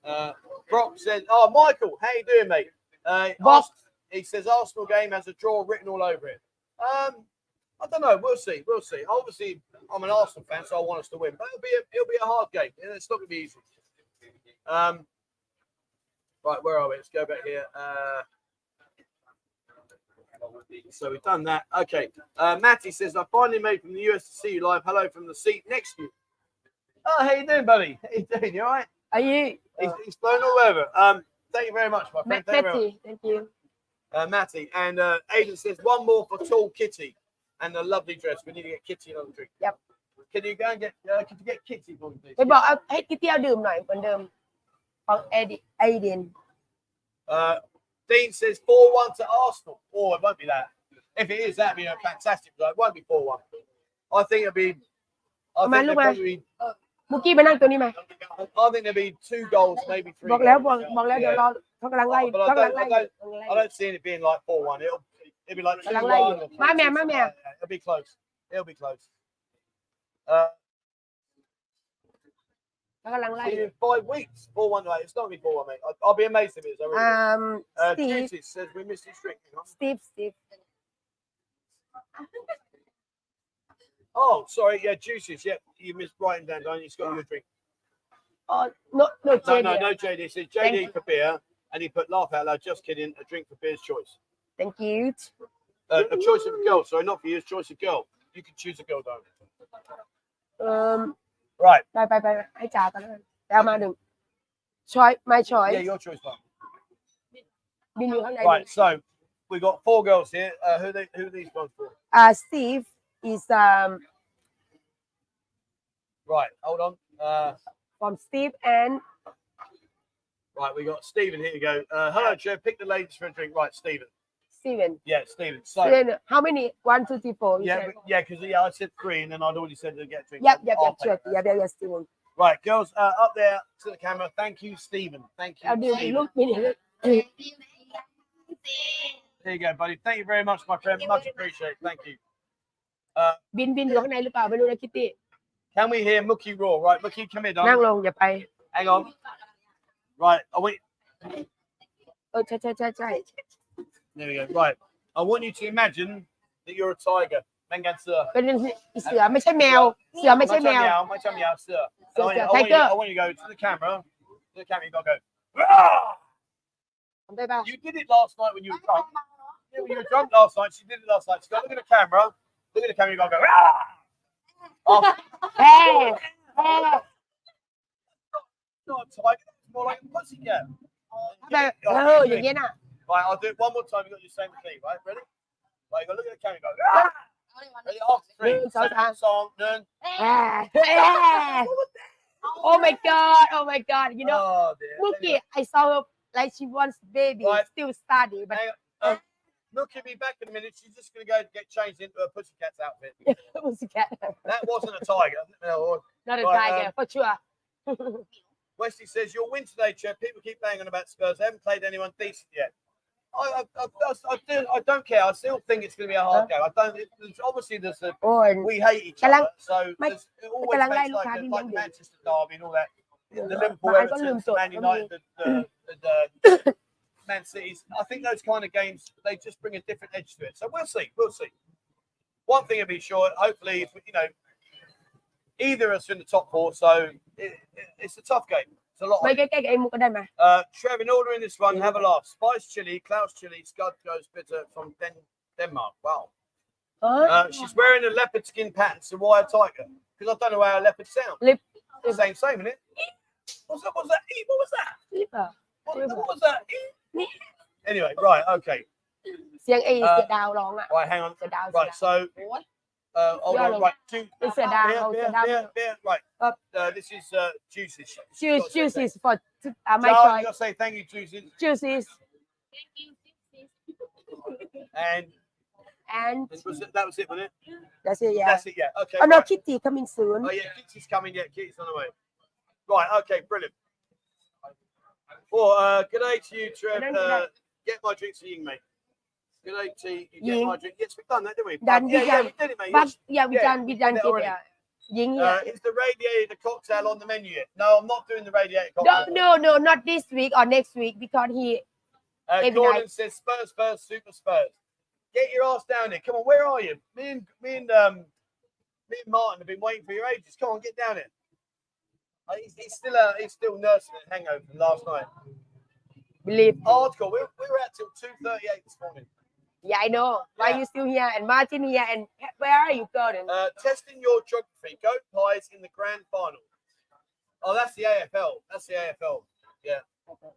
Uh, Brock said, oh, Michael, how you doing, mate? Uh, asked, he says, Arsenal game has a draw written all over it. Um, I don't know. We'll see. We'll see. Obviously, I'm an Arsenal fan, so I want us to win. But it'll be a, it'll be a hard game. It's not going to be easy. Um, right, where are we? Let's go back here. Uh, so we've done that. Okay. Uh, Matty says, I finally made from the U S to see you live. Hello from the seat next to you. Oh, how you doing, buddy? How you doing? You all right? Are you? He's, he's blown all over. Um, thank you very much, my friend. Thank you. Thank you. Uh, Matty. And uh, Aiden says, one more for tall Kitty and a lovely dress. We need to get Kitty another drink. Yep. Can you go and get, uh, can you get Kitty for me, please? Hey, but I'll, hey, Kitty, I'll do them now. But, um, I'll edit Aiden. Uh, Dean says four one to Arsenal. Oh, it won't be that. If it is, that'd be a fantastic result. It won't be four one. I think it'll be... I oh, think it'll probably be... Uh, I think there'll be two goals, maybe three. Goals. Yeah. I, I, don't, I, don't, I don't see it being like four one. It'll, it'll be like two one. It'll, yeah, it'll be close. It'll be close. Uh, in five weeks, four one. It's not going to be four one, mate. I'll, I'll be amazed if it is. Really um, uh, Steve Juicy says we missed his drink. Steve, Steve. Oh, sorry, yeah, Juices, yeah, you missed writing down, don't you? He's got your drink. Oh, no, no, J D. No, no, no, J D. It says J D for beer, and he put laugh out loud, just kidding, a drink for beer's choice. Thank you. Uh, a choice of a girl, sorry, not for you, a choice of girl. You can choose a girl, don't Um. Right. Bye, bye, bye. Hey, Dad, I'm my choice. Yeah, your choice, though. Right, so we've got four girls here. Uh, who, they, who are these ones for? Uh, Steve. Is um right, hold on. Uh from Steve and right, we got Stephen here to go. Uh hello Joe, pick the ladies for a drink. Right, Stephen. Stephen. Yeah, Stephen. So Steven, how many? One, two, three, four. Yeah, said. yeah, because yeah, I said three and then I'd already said to get a drink. Yep, yep, I'll yep, sure. Yeah, yeah, yeah, Stephen. Right, girls, uh up there to the camera. Thank you, Stephen. Thank you. Look, look, look. There you go, buddy. Thank you very much, my friend. Much appreciated. Thank you. Uh, Bin Bin, can we hear Mookie roar? Right, Mookie, come here, darling. Hang on. Right, are we? Oh, try, try, try, try. There we go. Right, I want you to imagine that you're a tiger. I want you to go to the camera. To the camera, you've got to go. You did it last night when you were drunk. Yeah, when you were drunk last night. She did it last night. She got to look at the camera. Look at the camera, you gotta go. Ah! Hey! Hey! Not a tiger, it's more like a pussycat. No, no, you get that. Right, I'll do it one more time. You've got to do the same thing, right? Ready? Right, you gotta look at the camera, you go. Ah! Ready? After three, second song, none. Oh my god, oh my god. You know, Mookie, I saw her like she wants a baby, still study, but. Look at me back in a minute. She's just going to go get changed into a pussycat's outfit. Pussycat. That wasn't a tiger. No, not a right, tiger, um, but you are. Wesley says, you'll win today, Chef. People keep banging about Spurs. They haven't played anyone decent yet. I I, I, I, I, do, I don't care. I still think it's going to be a hard huh? game. I don't. It, there's, obviously, there's a, oh, we hate each other. So my, it always makes like, like, a, like Manchester Derby and all that. The Liverpool, Everton, Man United, and... Uh, and uh, Man City's, I think those kind of games, they just bring a different edge to it. So we'll see, we'll see. One thing to be sure, hopefully, if we, you know, either of us are in the top four, so it, it, it's a tough game. It's a lot of uh, Trevor, in ordering this one, have a laugh. Spice chili, Klaus chili, Scud goes bitter from Den Denmark. Wow. Uh, she's wearing a leopard skin pattern, so why a tiger? Because I don't know how a leopard sounds. Lip the same, same, isn't it? What's that? What's that? What was that? Liver. What, what was that? Anyway, right, okay. Uh, right, hang on. Right, so uh, hold on, right, two. Beer, beer, beer, beer. Right, uh, this is uh, Juices. Juice, Juices for uh, my choice. You got to say thank you, Juices. Juices. And and was it, that was it, wasn't it? That's it, yeah. That's it, yeah. Okay. Oh no, right. Kitty coming soon. Oh yeah, Kitty's coming. Yeah, Kitty's on the way. Right, okay, brilliant. Well, uh, good day to you, Trev. Uh, get my drink to you, mate. Good eighty, you get yeah. my drink. Yes, we've done that, didn't we? Done, yeah, we yeah, done. Yeah, we did it, mate. But, yeah, we yeah, done, we done, done it, yeah. Ying, uh, yeah. Is the radiator cocktail on the menu yet? No, I'm not doing the radiator cocktail. No, no, no, not this week or next week because he... Uh, Gordon night. says, Spurs, Spurs, Super Spurs. Get your ass down here. Come on, where are you? Me and, me and, um, me and Martin have been waiting for your ages. Come on, get down here. Uh, he's, he's, still, uh, he's still nursing a hangover from last night. Believe Hardcore. We, we were out till two thirty-eight this morning. Yeah, I know. Why yeah. are you still here? And Martin here. And where are you, Gordon? Uh, testing your geography. Goat Pies in the grand final. Oh, that's the A F L. That's the A F L. Yeah.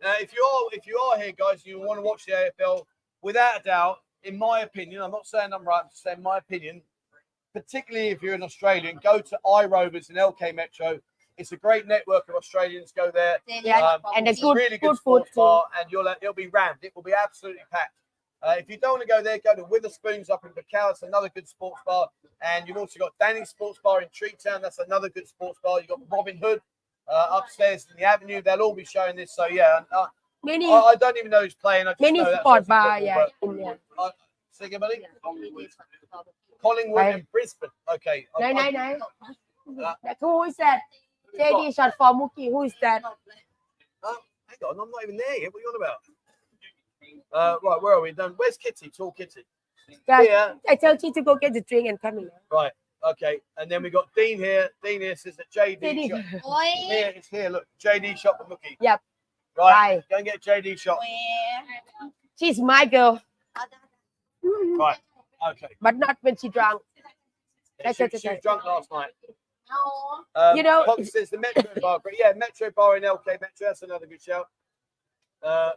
Now, if you are if you are here, guys, you want to watch the A F L, without a doubt, in my opinion, I'm not saying I'm right, I'm just saying my opinion, particularly if you're an Australian, go to iRovers and L K Metro. It's a great network of Australians. Go there. Yeah, um, and it's a good, really good, good sports bar, and you'll it'll be rammed. It will be absolutely packed. Uh, if you don't want to go there, go to Witherspoon's up in Bukhao. It's another good sports bar. And you've also got Danny's Sports Bar in Treetown. That's another good sports bar. You've got Robin Hood uh, upstairs in the avenue. They'll all be showing this. So, yeah. Uh, many, I, I don't even know who's playing. I just many know sport bar, football, yeah. yeah. Uh, Say good, buddy. Collingwood, Collingwood and Brisbane. Okay. No, I, I, no, no. Uh, That's who is that? J D shot for Mookie. Who is that? Uh, hang on. I'm not even there yet. What are you on about? Uh, right, where are we done? Where's Kitty? Tall Kitty. Yeah, here. I told you to go get the drink and come here. Right, okay. And then we got Dean here. Dean here says that J D shot. Here, it's here. Look, J D shot for Mookie. Yep. Right. Bye. Go and get J D shot. She's my girl. Right. Okay. But not when she drunk. Yeah, she, she was drunk last night. Um, you know, Pung says the Metro Bar. But yeah, Metro Bar in L K Metro. That's another good shout. Uh.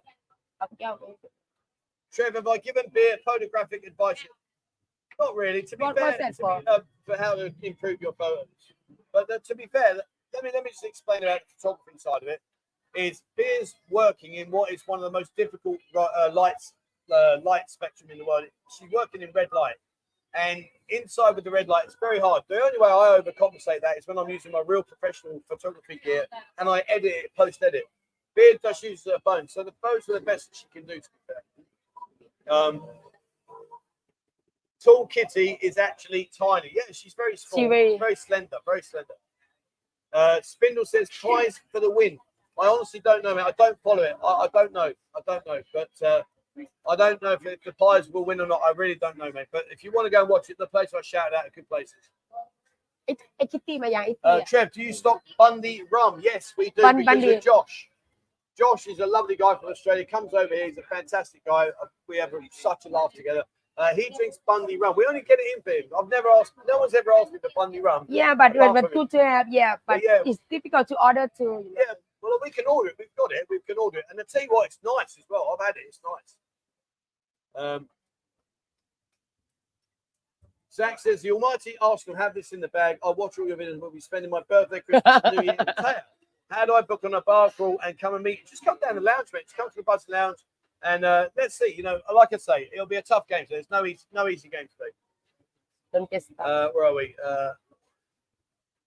Trevor, have I given beer photographic advice? Not really. To be what, fair, to for? Be, uh, for how to improve your photos. But uh, to be fair, let me let me just explain about the photography side of it. Is beer's working in what is one of the most difficult uh, lights uh, light spectrum in the world. She's working in red light, and inside with the red light, it's very hard. The only way I overcompensate that is when I'm using my real professional photography gear and I edit it, post edit. Beard does use her phone, so the phones are the best that she can do, to be fair. Um, Tall Kitty is actually tiny. Yeah, she's very small, she really... very slender, very slender. Uh, Spindle says, tries for the win. I honestly don't know, man. I don't follow it. I, I don't know. I don't know. But uh, I don't know if, if the Pies will win or not. I really don't know, man. But if you want to go and watch it, the place I shouted out are good places. It, it, it, uh, Trev, do you stock Bundy rum? Yes, we do, Bun, because Bundy. Of Josh. Josh is a lovely guy from Australia. Comes over here. He's a fantastic guy. We have such a laugh together. Uh, he drinks Bundy rum. We only get it in for him. I've never asked. No one's ever asked me for Bundy rum. Yeah, but but good to have. Yeah, but, but yeah, it's difficult to order to. You know. Yeah, well, we can order it. We've got it. We can order it. And I tell you what, it's nice as well. I've had it. It's nice. Um, Zach says the almighty Arsenal have this in the bag. I'll watch all your videos. We'll be spending my birthday, Christmas, New Year in Pattaya. How do I book on a bar crawl and come and meet? Just come down the lounge, mate. Just come to the Buzzing Lounge, and uh, let's see. You know, like I say, it'll be a tough game. So there's no easy, no easy game today. Don't guess that. Uh, where are we? Uh,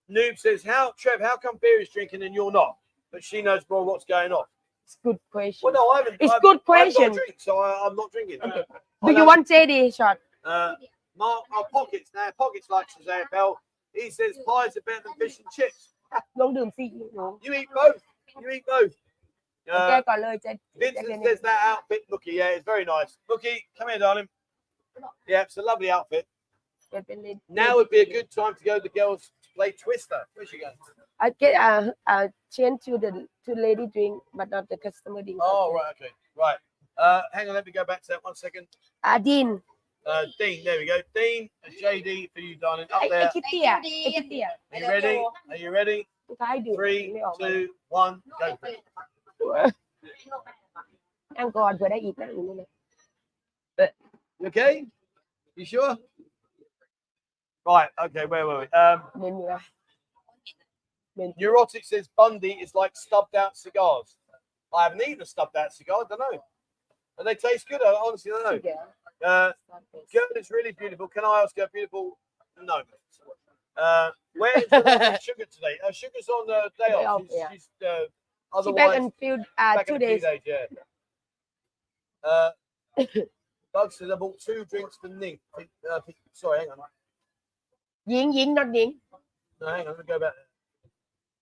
Noob says, "How, Trev? How come beer is drinking and you're not?" But she knows more what's going on. It's a good question. Well, no, I haven't. It's a good question. I've got a drink, so I, I'm not drinking. Okay. Do you want J D shot? Uh, Mark, our pockets now. Pockets likes his A F L. He says pies are better than fish and chips. You eat both. You eat both. Uh, Vincent says that outfit, Mookie. Yeah, it's very nice. Mookie, come here, darling. Yeah, it's a lovely outfit. Now would be a good time to go to the girls to play Twister. Where's she going? I get a uh, uh, change to the to lady drink, but not the customer drink. Oh, right, okay, right. Uh, hang on, let me go back to that one second. Uh, Dean. Uh, Dean, there we go. Dean and J D for you, darling. Up there. Are you ready? Are you ready? Three, two, one, go for it. Thank God, but I eat that in a minute. But you okay? You sure? Right, okay, where were we? Um, Neurotic says Bundy is like stubbed out cigars. I haven't eaten a stubbed out cigar, I don't know. And they taste good, I honestly don't know. Uh, girl is really beautiful. Can I ask her beautiful? No. Uh, where is the sugar today? Uh, sugar's on the day off. She's, yeah. she's uh, otherwise she back in field, uh, back two in days. days. Yeah. Uh, Bug says I bought two drinks for Ning. Uh, sorry, hang on. Ying, Ying, not Ning. No, hang on, let me go back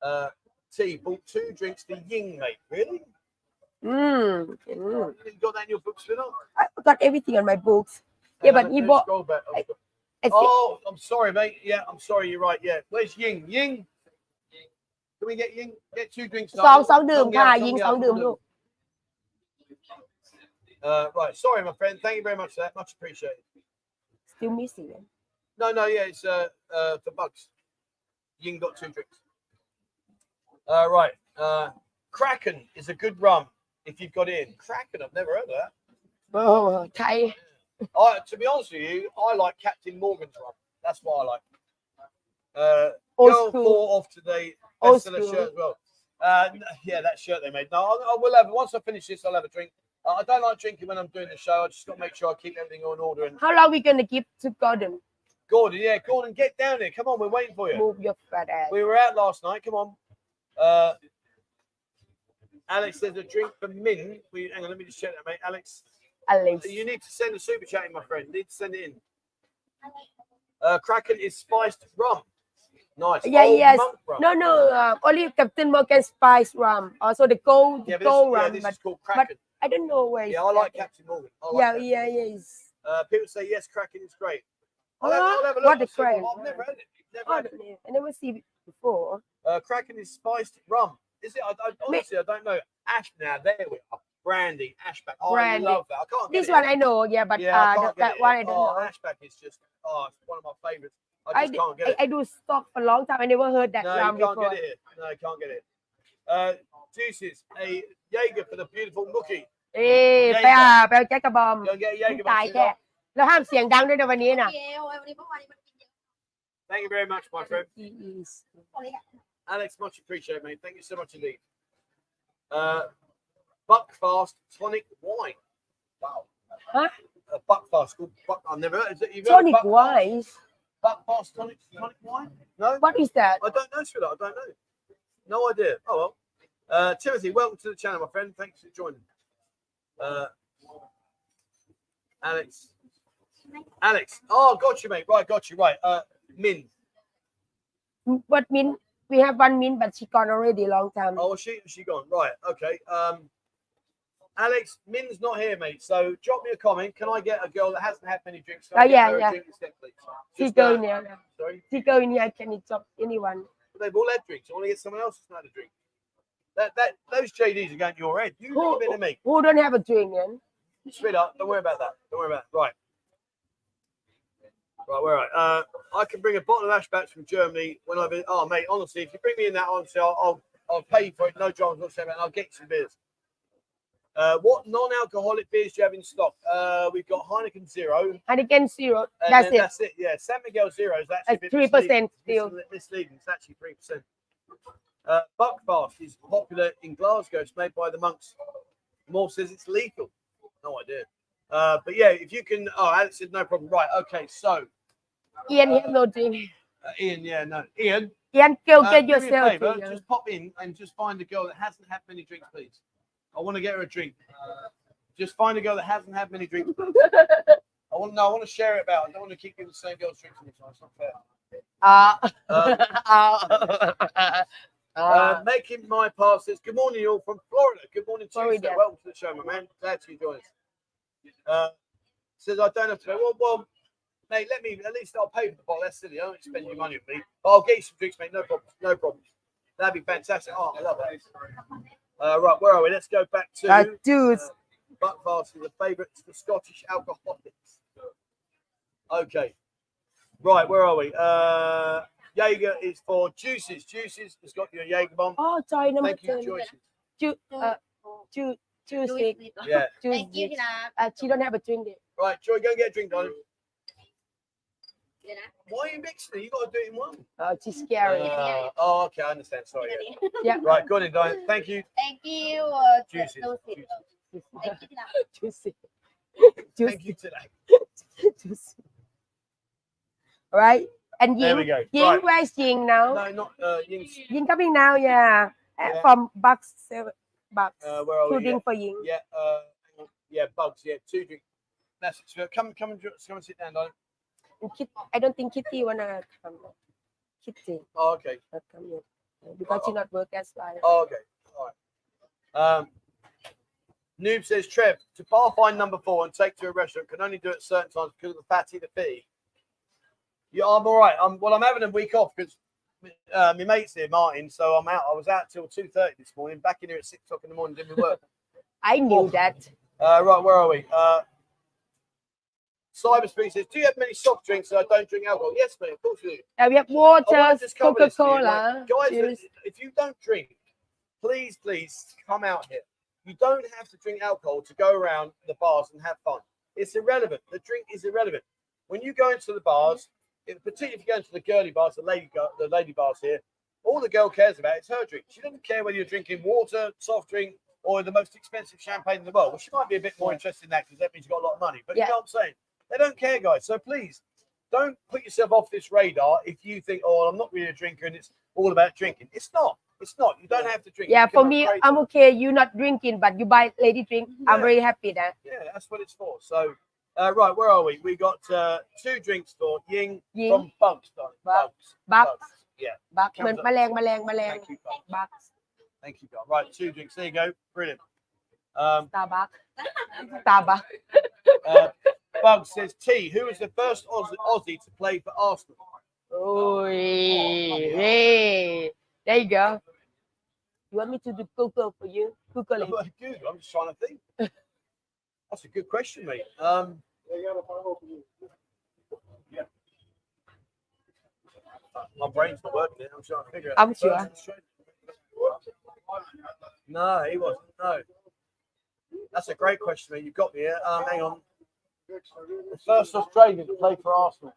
there. Uh, T, bought two drinks for Ying, mate. Really? Mm. Mm. You got that in your books, Vinod? I've got everything on my books. Yeah, and but he bought... I, I oh, I'm sorry, mate. Yeah, I'm sorry, you're right. Yeah. Where's Ying? Ying? Can we get Ying? Get two drinks. Song, song, đường, yeah, Ying, song, đường, look. Uh, right, sorry, my friend. Thank you very much for that. Much appreciated. Still missing them. No, no, yeah, it's uh, uh, for Bugs. Ying got two drinks. Uh, right. Uh, Kraken is a good rum if you've got in. Kraken, I've never heard of that. Oh, okay. I, to be honest with you, I like Captain Morgan's rum. That's what I like. Uh, Girl four off today. Best seller shirt as well. Uh, yeah, that shirt they made. No, I, I will have. Once I finish this, I'll have a drink. Uh, I don't like drinking when I'm doing the show. I just got to make sure I keep everything on order. And how long are we going to give to Gordon? Gordon, yeah, Gordon, get down here. Come on, we're waiting for you. Move your fat ass. We were out last night. Come on. Uh, Alex, there's a drink for Min. We, hang on, let me just check that, mate. Alex. Alex. You need to send a super chat in, my friend. You need to send it in. Uh, Kraken is spiced rum. Nice. Yeah, old yes. Rum. No, no. Uh, only Captain Morgan spiced rum. Also the gold, yeah, gold yeah, rum. This but, is called Kraken. I don't know where. Yeah, I like Kraken. Captain Morgan. I like yeah, Kraken. yeah, yeah, yeah. Uh, people say yes, Kraken is great. I'll have, I'll have a look. What a Kraken! I've never had it. Never I, had it. I never seen it before. Uh, Kraken is spiced rum. Is it? I, I, honestly, Me I don't know. Ash. Now there we are. Brandy, Ashback. Oh, I love that. I can't. This one it. I know. Yeah, but yeah, uh, that, that one I don't oh, know. Ashback is just oh, it's one of my favorites. I just I, can't get I, it. I do stock for a long time. I never heard that. No, rum you can't before. get it. Here. No, you can't get it. Uh, Juices, a Jaeger for the beautiful Mookie. Hey, Jaeger. Bear, bear, check a bomb. Don't get a Jaeger bomb. Thank you very much, my friend. Alex, much appreciated, mate. Thank you so much indeed. Uh, Buckfast tonic wine. Wow. Huh? Uh, Buckfast. Buck, I've never heard. Is it, you've tonic wine. Buckfast tonic, tonic wine. No. What is that? I don't know, sweetheart. I don't know. No idea. Oh well. Uh, Timothy, welcome to the channel, my friend. Thanks for joining. Uh, Alex. Alex. Oh, got you, mate. Right, got you. Right. Uh, Min. What Min? We have one Min, but she gone already a long time. Oh, she she gone. Right. Okay. Um. Alex, Min's not here, mate. So drop me a comment. Can I get a girl that hasn't had many drinks? Oh yeah, yeah. Drink instead, she's Just, going uh, here. Sorry. She's going here. Can you drop anyone? They've all had drinks. I want to get someone else who's had a drink. That that those J Ds are going to your head. You leave it to me. Who don't have a drink, then? Sweetheart, don't worry about that. Don't worry about it. Right. Right, we're right. Uh, I can bring a bottle of Ashbacks from Germany when I've been. Oh, mate, honestly, if you bring me in that, honestly, I'll I'll, I'll pay for it. No dramas whatsoever, and I'll get you some beers. Uh, what non-alcoholic beers do you have in stock? Uh, we've got Heineken Zero. Heineken Zero. That's it. That's it. Yeah, San Miguel Zero is actually three percent still. Misleading. It's actually three percent. Uh, Buckfast is popular in Glasgow. It's made by the monks. Moore says it's lethal. No idea. Uh, but yeah, if you can. Oh, Alex said no problem. Right. Okay. So. Ian, uh, no drink. Uh, Ian, yeah, no. Ian. Ian, go uh, get yourself. A favor, just pop in and just find a girl that hasn't had many drinks, please. I want to get her a drink. Uh, just find a girl that hasn't had many drinks. I want no. I want to share it out. I don't want to keep giving the same girls drinks all the time. It's not fair. Uh, uh, uh, uh, uh, making my passes. Good morning, you all from Florida. Good morning, Tuesday. Welcome to the show, my man. Glad you joined us. Uh, says I don't have to. Well, well, mate. Let me. At least I'll pay for the bottle. That's silly. I don't spend your money with me. But I'll get you some drinks, mate. No problem. No problem. That'd be fantastic. Oh, I love that. Uh, right, where are we? Let's go back to uh, dudes. Uh, Buckfast is a favourite for Scottish alcoholics. Okay, right, where are we? Uh, Jaeger is for Juices. Juices has got your Jaeger bomb. Oh, sorry, number Thank two. You, Ju uh, Ju Juices. Yeah. Thank you, uh, she don't have a drink there. Right, Joy, go and get a drink, darling. Why are you mixing it? You got to do it in one. Oh, it's just scary. Uh, oh, okay, I understand. Sorry. Yeah. yeah. Right, got it, guys. Thank you. Thank you. Uh, Juicy. Juicy. Juicy. Juicy. Thank you today. Juicy. All right. And Ying. There we go. Ying, right. Where's Ying now? No, not uh, Ying. Ying coming now, yeah. yeah. From Bucks. Seven, Bucks. Uh, where are we? Two drinks yeah. for Ying. Yeah, uh, yeah, Bugs. Yeah, two drinks. That's it. Come, come and come and sit down, darling. And Kitty, I don't think Kitty wanna come. Kitty. Oh, okay. Not come yet. Because she not work as well. Oh, okay. All right. Um, Noob says, Trev, to bar find number four and take to a restaurant can only do it certain times because of the fatty, the fee. Yeah, I'm all right. I'm, well, I'm having a week off because uh, my mate's here, Martin, so I'm out. I was out till two thirty this morning, back in here at six o'clock in the morning, didn't work. I knew oh. that. Uh, right, where are we? Uh, Cyberspeed says, do you have many soft drinks that I don't drink alcohol? Yes, mate, of course you do. Uh, we have water, Coca-Cola. Like, guys, if you don't drink, please, please come out here. You don't have to drink alcohol to go around the bars and have fun. It's irrelevant. The drink is irrelevant. When you go into the bars, if, particularly if you go into the girly bars, the lady, the lady bars here, all the girl cares about is her drink. She doesn't care whether you're drinking water, soft drink, or the most expensive champagne in the world. Well, she might be a bit more interested in that because that means you've got a lot of money. But yeah. You know what I'm saying? They don't care, guys. So please, don't put yourself off this radar if you think, oh, I'm not really a drinker and it's all about drinking. It's not. It's not. You don't have to drink. Yeah, for me, I'm okay. You're not drinking, but you buy lady drink. Yeah. I'm very happy that. Yeah, that's what it's for. So, uh, right, where are we? We got uh, two drinks for Ying, Ying. From Bugs. Bugs. Bugs. Yeah. Bugs. Bugs. Malang, malang, malang. Thank you, Bugs. Thank you, God. Right, two drinks. There you go. Brilliant. Um, Starbucks. Starbucks. uh, Bugs says, T, who was the first Aussie, Aussie to play for Arsenal? Oh, oh hey. There you go. You want me to do Google for you? Google it. Google, I'm just trying to think. That's a good question, mate. Um, yeah. My brain's not working there. I'm trying to figure out. I'm sure. No, he wasn't. No. That's a great question, mate. You've got me here. Um, hang on. The first Australian to play for Arsenal.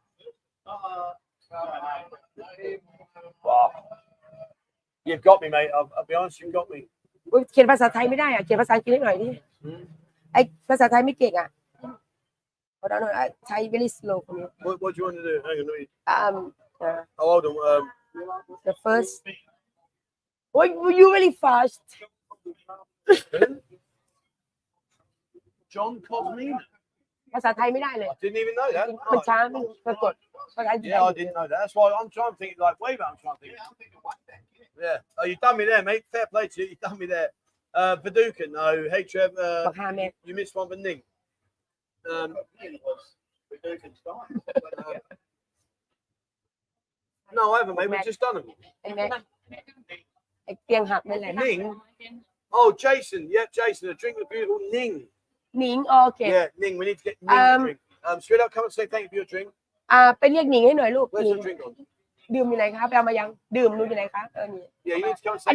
Wow. You've got me, mate. I'll, I'll be honest, you've got me. I can't read Thai. I can't I don't know. Thai very slow for me. What, what do you want to do? Hang on. Um, uh, How old are um, The first. Were oh, you really fast? John Cosmina. I didn't even know that. No. Yeah, I didn't know that. That's why I'm trying to think, like, way back. I'm trying to think. Yeah. Oh, you done me there, mate. Fair play to you. You done me there. Uh, Paducah, no. Hey, Trev. Uh, you, you missed one for Ning. Um, no, I haven't, mate. We've just done them. Ning? Oh, Jason. Yeah, Jason. A drink with beautiful Ning. Ning, oh, okay. Yeah, Ning, we need to get Ning um, a drink. Um, Sweetheart, come and say thank you for your drink. Uh, Where's your drink on? Yeah, you need to come and say thank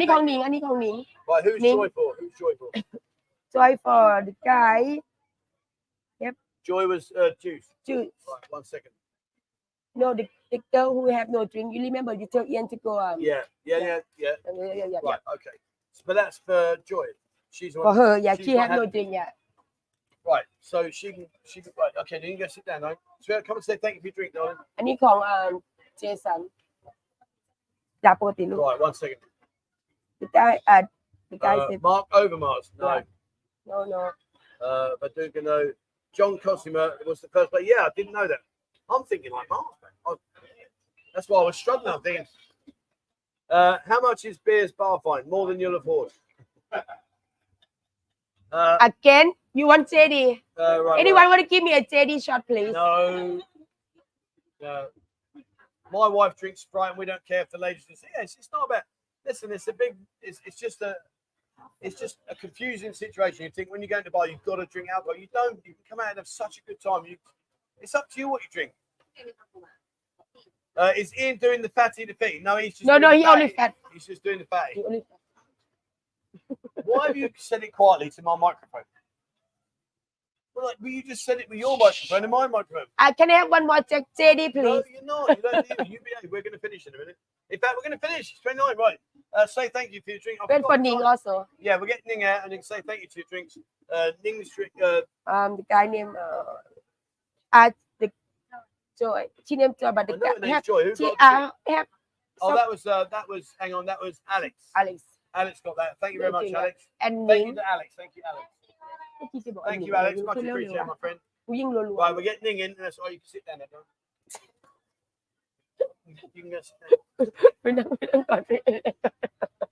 you. Ning. Right, who's Ning. Joy for? Who's Joy for? Joy for the guy. Yep. Joy was uh, juice. Juice. Right, one second. No, the, the girl who have no drink. You remember you told Ian to go. Um, yeah, yeah, yeah, yeah. yeah. yeah, yeah, yeah right, yeah. Okay. So, but that's for Joy. She's one. For her, yeah, she has no drink yet. Right, so she can, she can, right, okay, then you can go sit down, though. So come and say thank you for your drink, darling. And you call, um, Jason. Right, one second. The guy, uh, the guy uh, said... Mark Overmars, no. No, no. Uh, Paducah, no. John Cosima was the first player. Yeah, I didn't know that. I'm thinking like Mark. I, that's why I was struggling, I'm thinking. Uh, how much is beer's bar fine? More than you'll afford. Uh, Again, you want J D? Uh, right, Anyone right. want to give me a J D shot, please? No. no. My wife drinks Sprite, and we don't care if the ladies just say, yeah, it's, it's not about. Listen, it's a big. It's it's just a. It's just a confusing situation. You think when you're going to bar, you've got to drink alcohol. You don't. You can come out and have such a good time. You. It's up to you what you drink. Uh, is Ian doing the fatty the feet? No, he's just. No, no, he only fat. He's just doing the fatty. Why have you said it quietly to my microphone? Well, like, well, you just said it with your microphone and my microphone. Uh, can I have one more check, J D, please? No, you're not. You don't need it. You behave. We're going to finish in a minute. In fact, we're going to finish. It's twenty-nine, right? Uh, say thank you for your drink. Well, for Ning also. Yeah, we'll get Ning out and then say thank you to your drinks. Uh, Ning's drink. Uh, um, the guy named uh, uh the Joy. She named Joy, but the guy named Joy. Who got uh, have, oh, so that was uh, that was. Hang on, that was Alex. Alex. Alex got that. Thank you very much, Alex. And thank you to Alex. Thank you, Alex. Thank you, Alex. Much appreciated, my friend. Uying lolo. Well, we're getting in, and that's all you can sit down at. You can go sit down. We don't, we don't go sit down.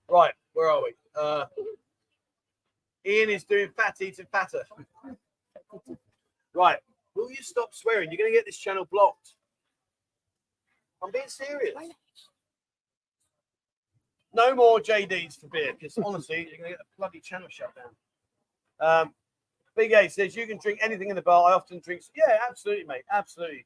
Right, where are we? Uh, Ian is doing fat eating fatter. Right, will you stop swearing? You're going to get this channel blocked. I'm being serious. No more J Ds for beer, because honestly, you're going to get a bloody channel shut down. Um, Big A says, you can drink anything in the bar. I often drink. Yeah, absolutely, mate. Absolutely.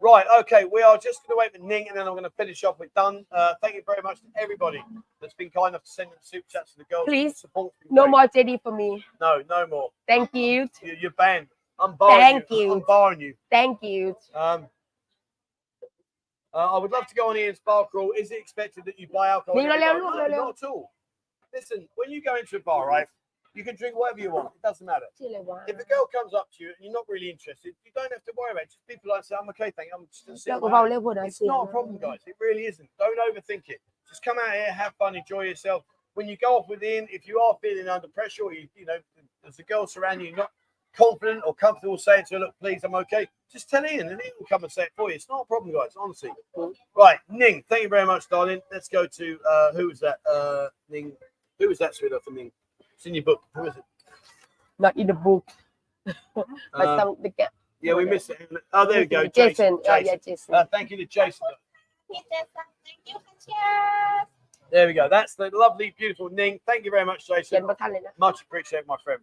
Right, okay. We are just going to wait for Ning, and then I'm going to finish off with Dunn. Uh, thank you very much to everybody that's been kind enough to send them super chats to the girls. Please, no more J D for me. No, no more. Thank you. You're banned. I'm barring you. you. I'm barring you. Thank you. Um, uh, I would love to go on Ian's bar crawl. Is it expected that you buy alcohol? No, no, not at all. Listen, when you go into a bar, right, you can drink whatever you want. It doesn't matter. If a girl comes up to you and you're not really interested, you don't have to worry about it. Just people like say, I'm okay, thank you. I'm just sitting there. It's not a problem, guys. It really isn't. Don't overthink it. Just come out here, have fun, enjoy yourself. When you go off with Ian, if you are feeling under pressure or, you, you know, there's a girl surrounding you, not confident or comfortable saying to her, look, please, I'm okay. Just tell Ian, and Ian will come and say it for you. It's not a problem, guys, honestly. Right, Ning, thank you very much, darling. Let's go to, uh, who was that, uh, Ning? Who was that, sweetheart, for Ning? It's in your book. Who is it? Not in the book. I um, the gap. Yeah, we missed it. Oh, there we go. Jason. Jason. Oh, yeah, Jason. Uh, thank you to Jason. There we go. That's the lovely, beautiful Ning. Thank you very much, Jason. Much appreciated, my friend.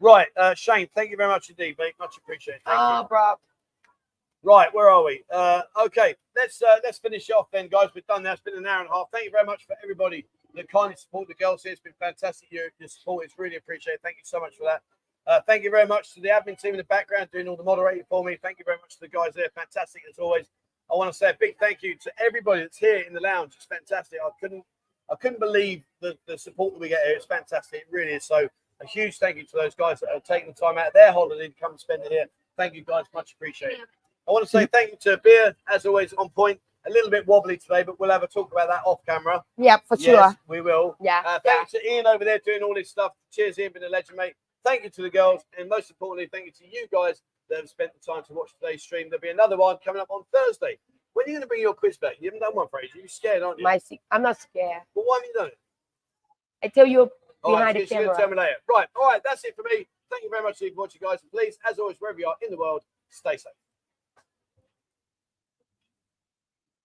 Right, uh, Shane, thank you very much indeed, mate. Much appreciated. Thank oh, you. Bro. Right, where are we? Uh, okay, let's uh, let's finish off then, guys. We're done now. It's been an hour and a half. Thank you very much for everybody that kindly support the girls here. It's been fantastic. Your, your support is really appreciated. Thank you so much for that. Uh, thank you very much to the admin team in the background doing all the moderating for me. Thank you very much to the guys there. Fantastic as always. I want to say a big thank you to everybody that's here in the lounge. It's fantastic. I couldn't I couldn't believe the, the support that we get here. It's fantastic. It really is. So a huge thank you to those guys that are taking the time out of their holiday to come and spend it here. Thank you, guys. Much appreciated. I want to say thank you to Beer, as always, on point. A little bit wobbly today, but we'll have a talk about that off camera. Yeah, for sure. Yes, we will. Yeah. Uh, thank yeah. you to Ian over there doing all this stuff. Cheers, Ian, been a legend, mate. Thank you to the girls, and most importantly, thank you to you guys that have spent the time to watch today's stream. There'll be another one coming up on Thursday. When are you going to bring your quiz back? You haven't done one, Fraser. You're scared, aren't you? My, I'm not scared. Well, why haven't you done it? I tell you behind right, the camera. Tell me later. Right. All right. That's it for me. Thank you very much for watching, guys. And please, as always, wherever you are in the world, stay safe.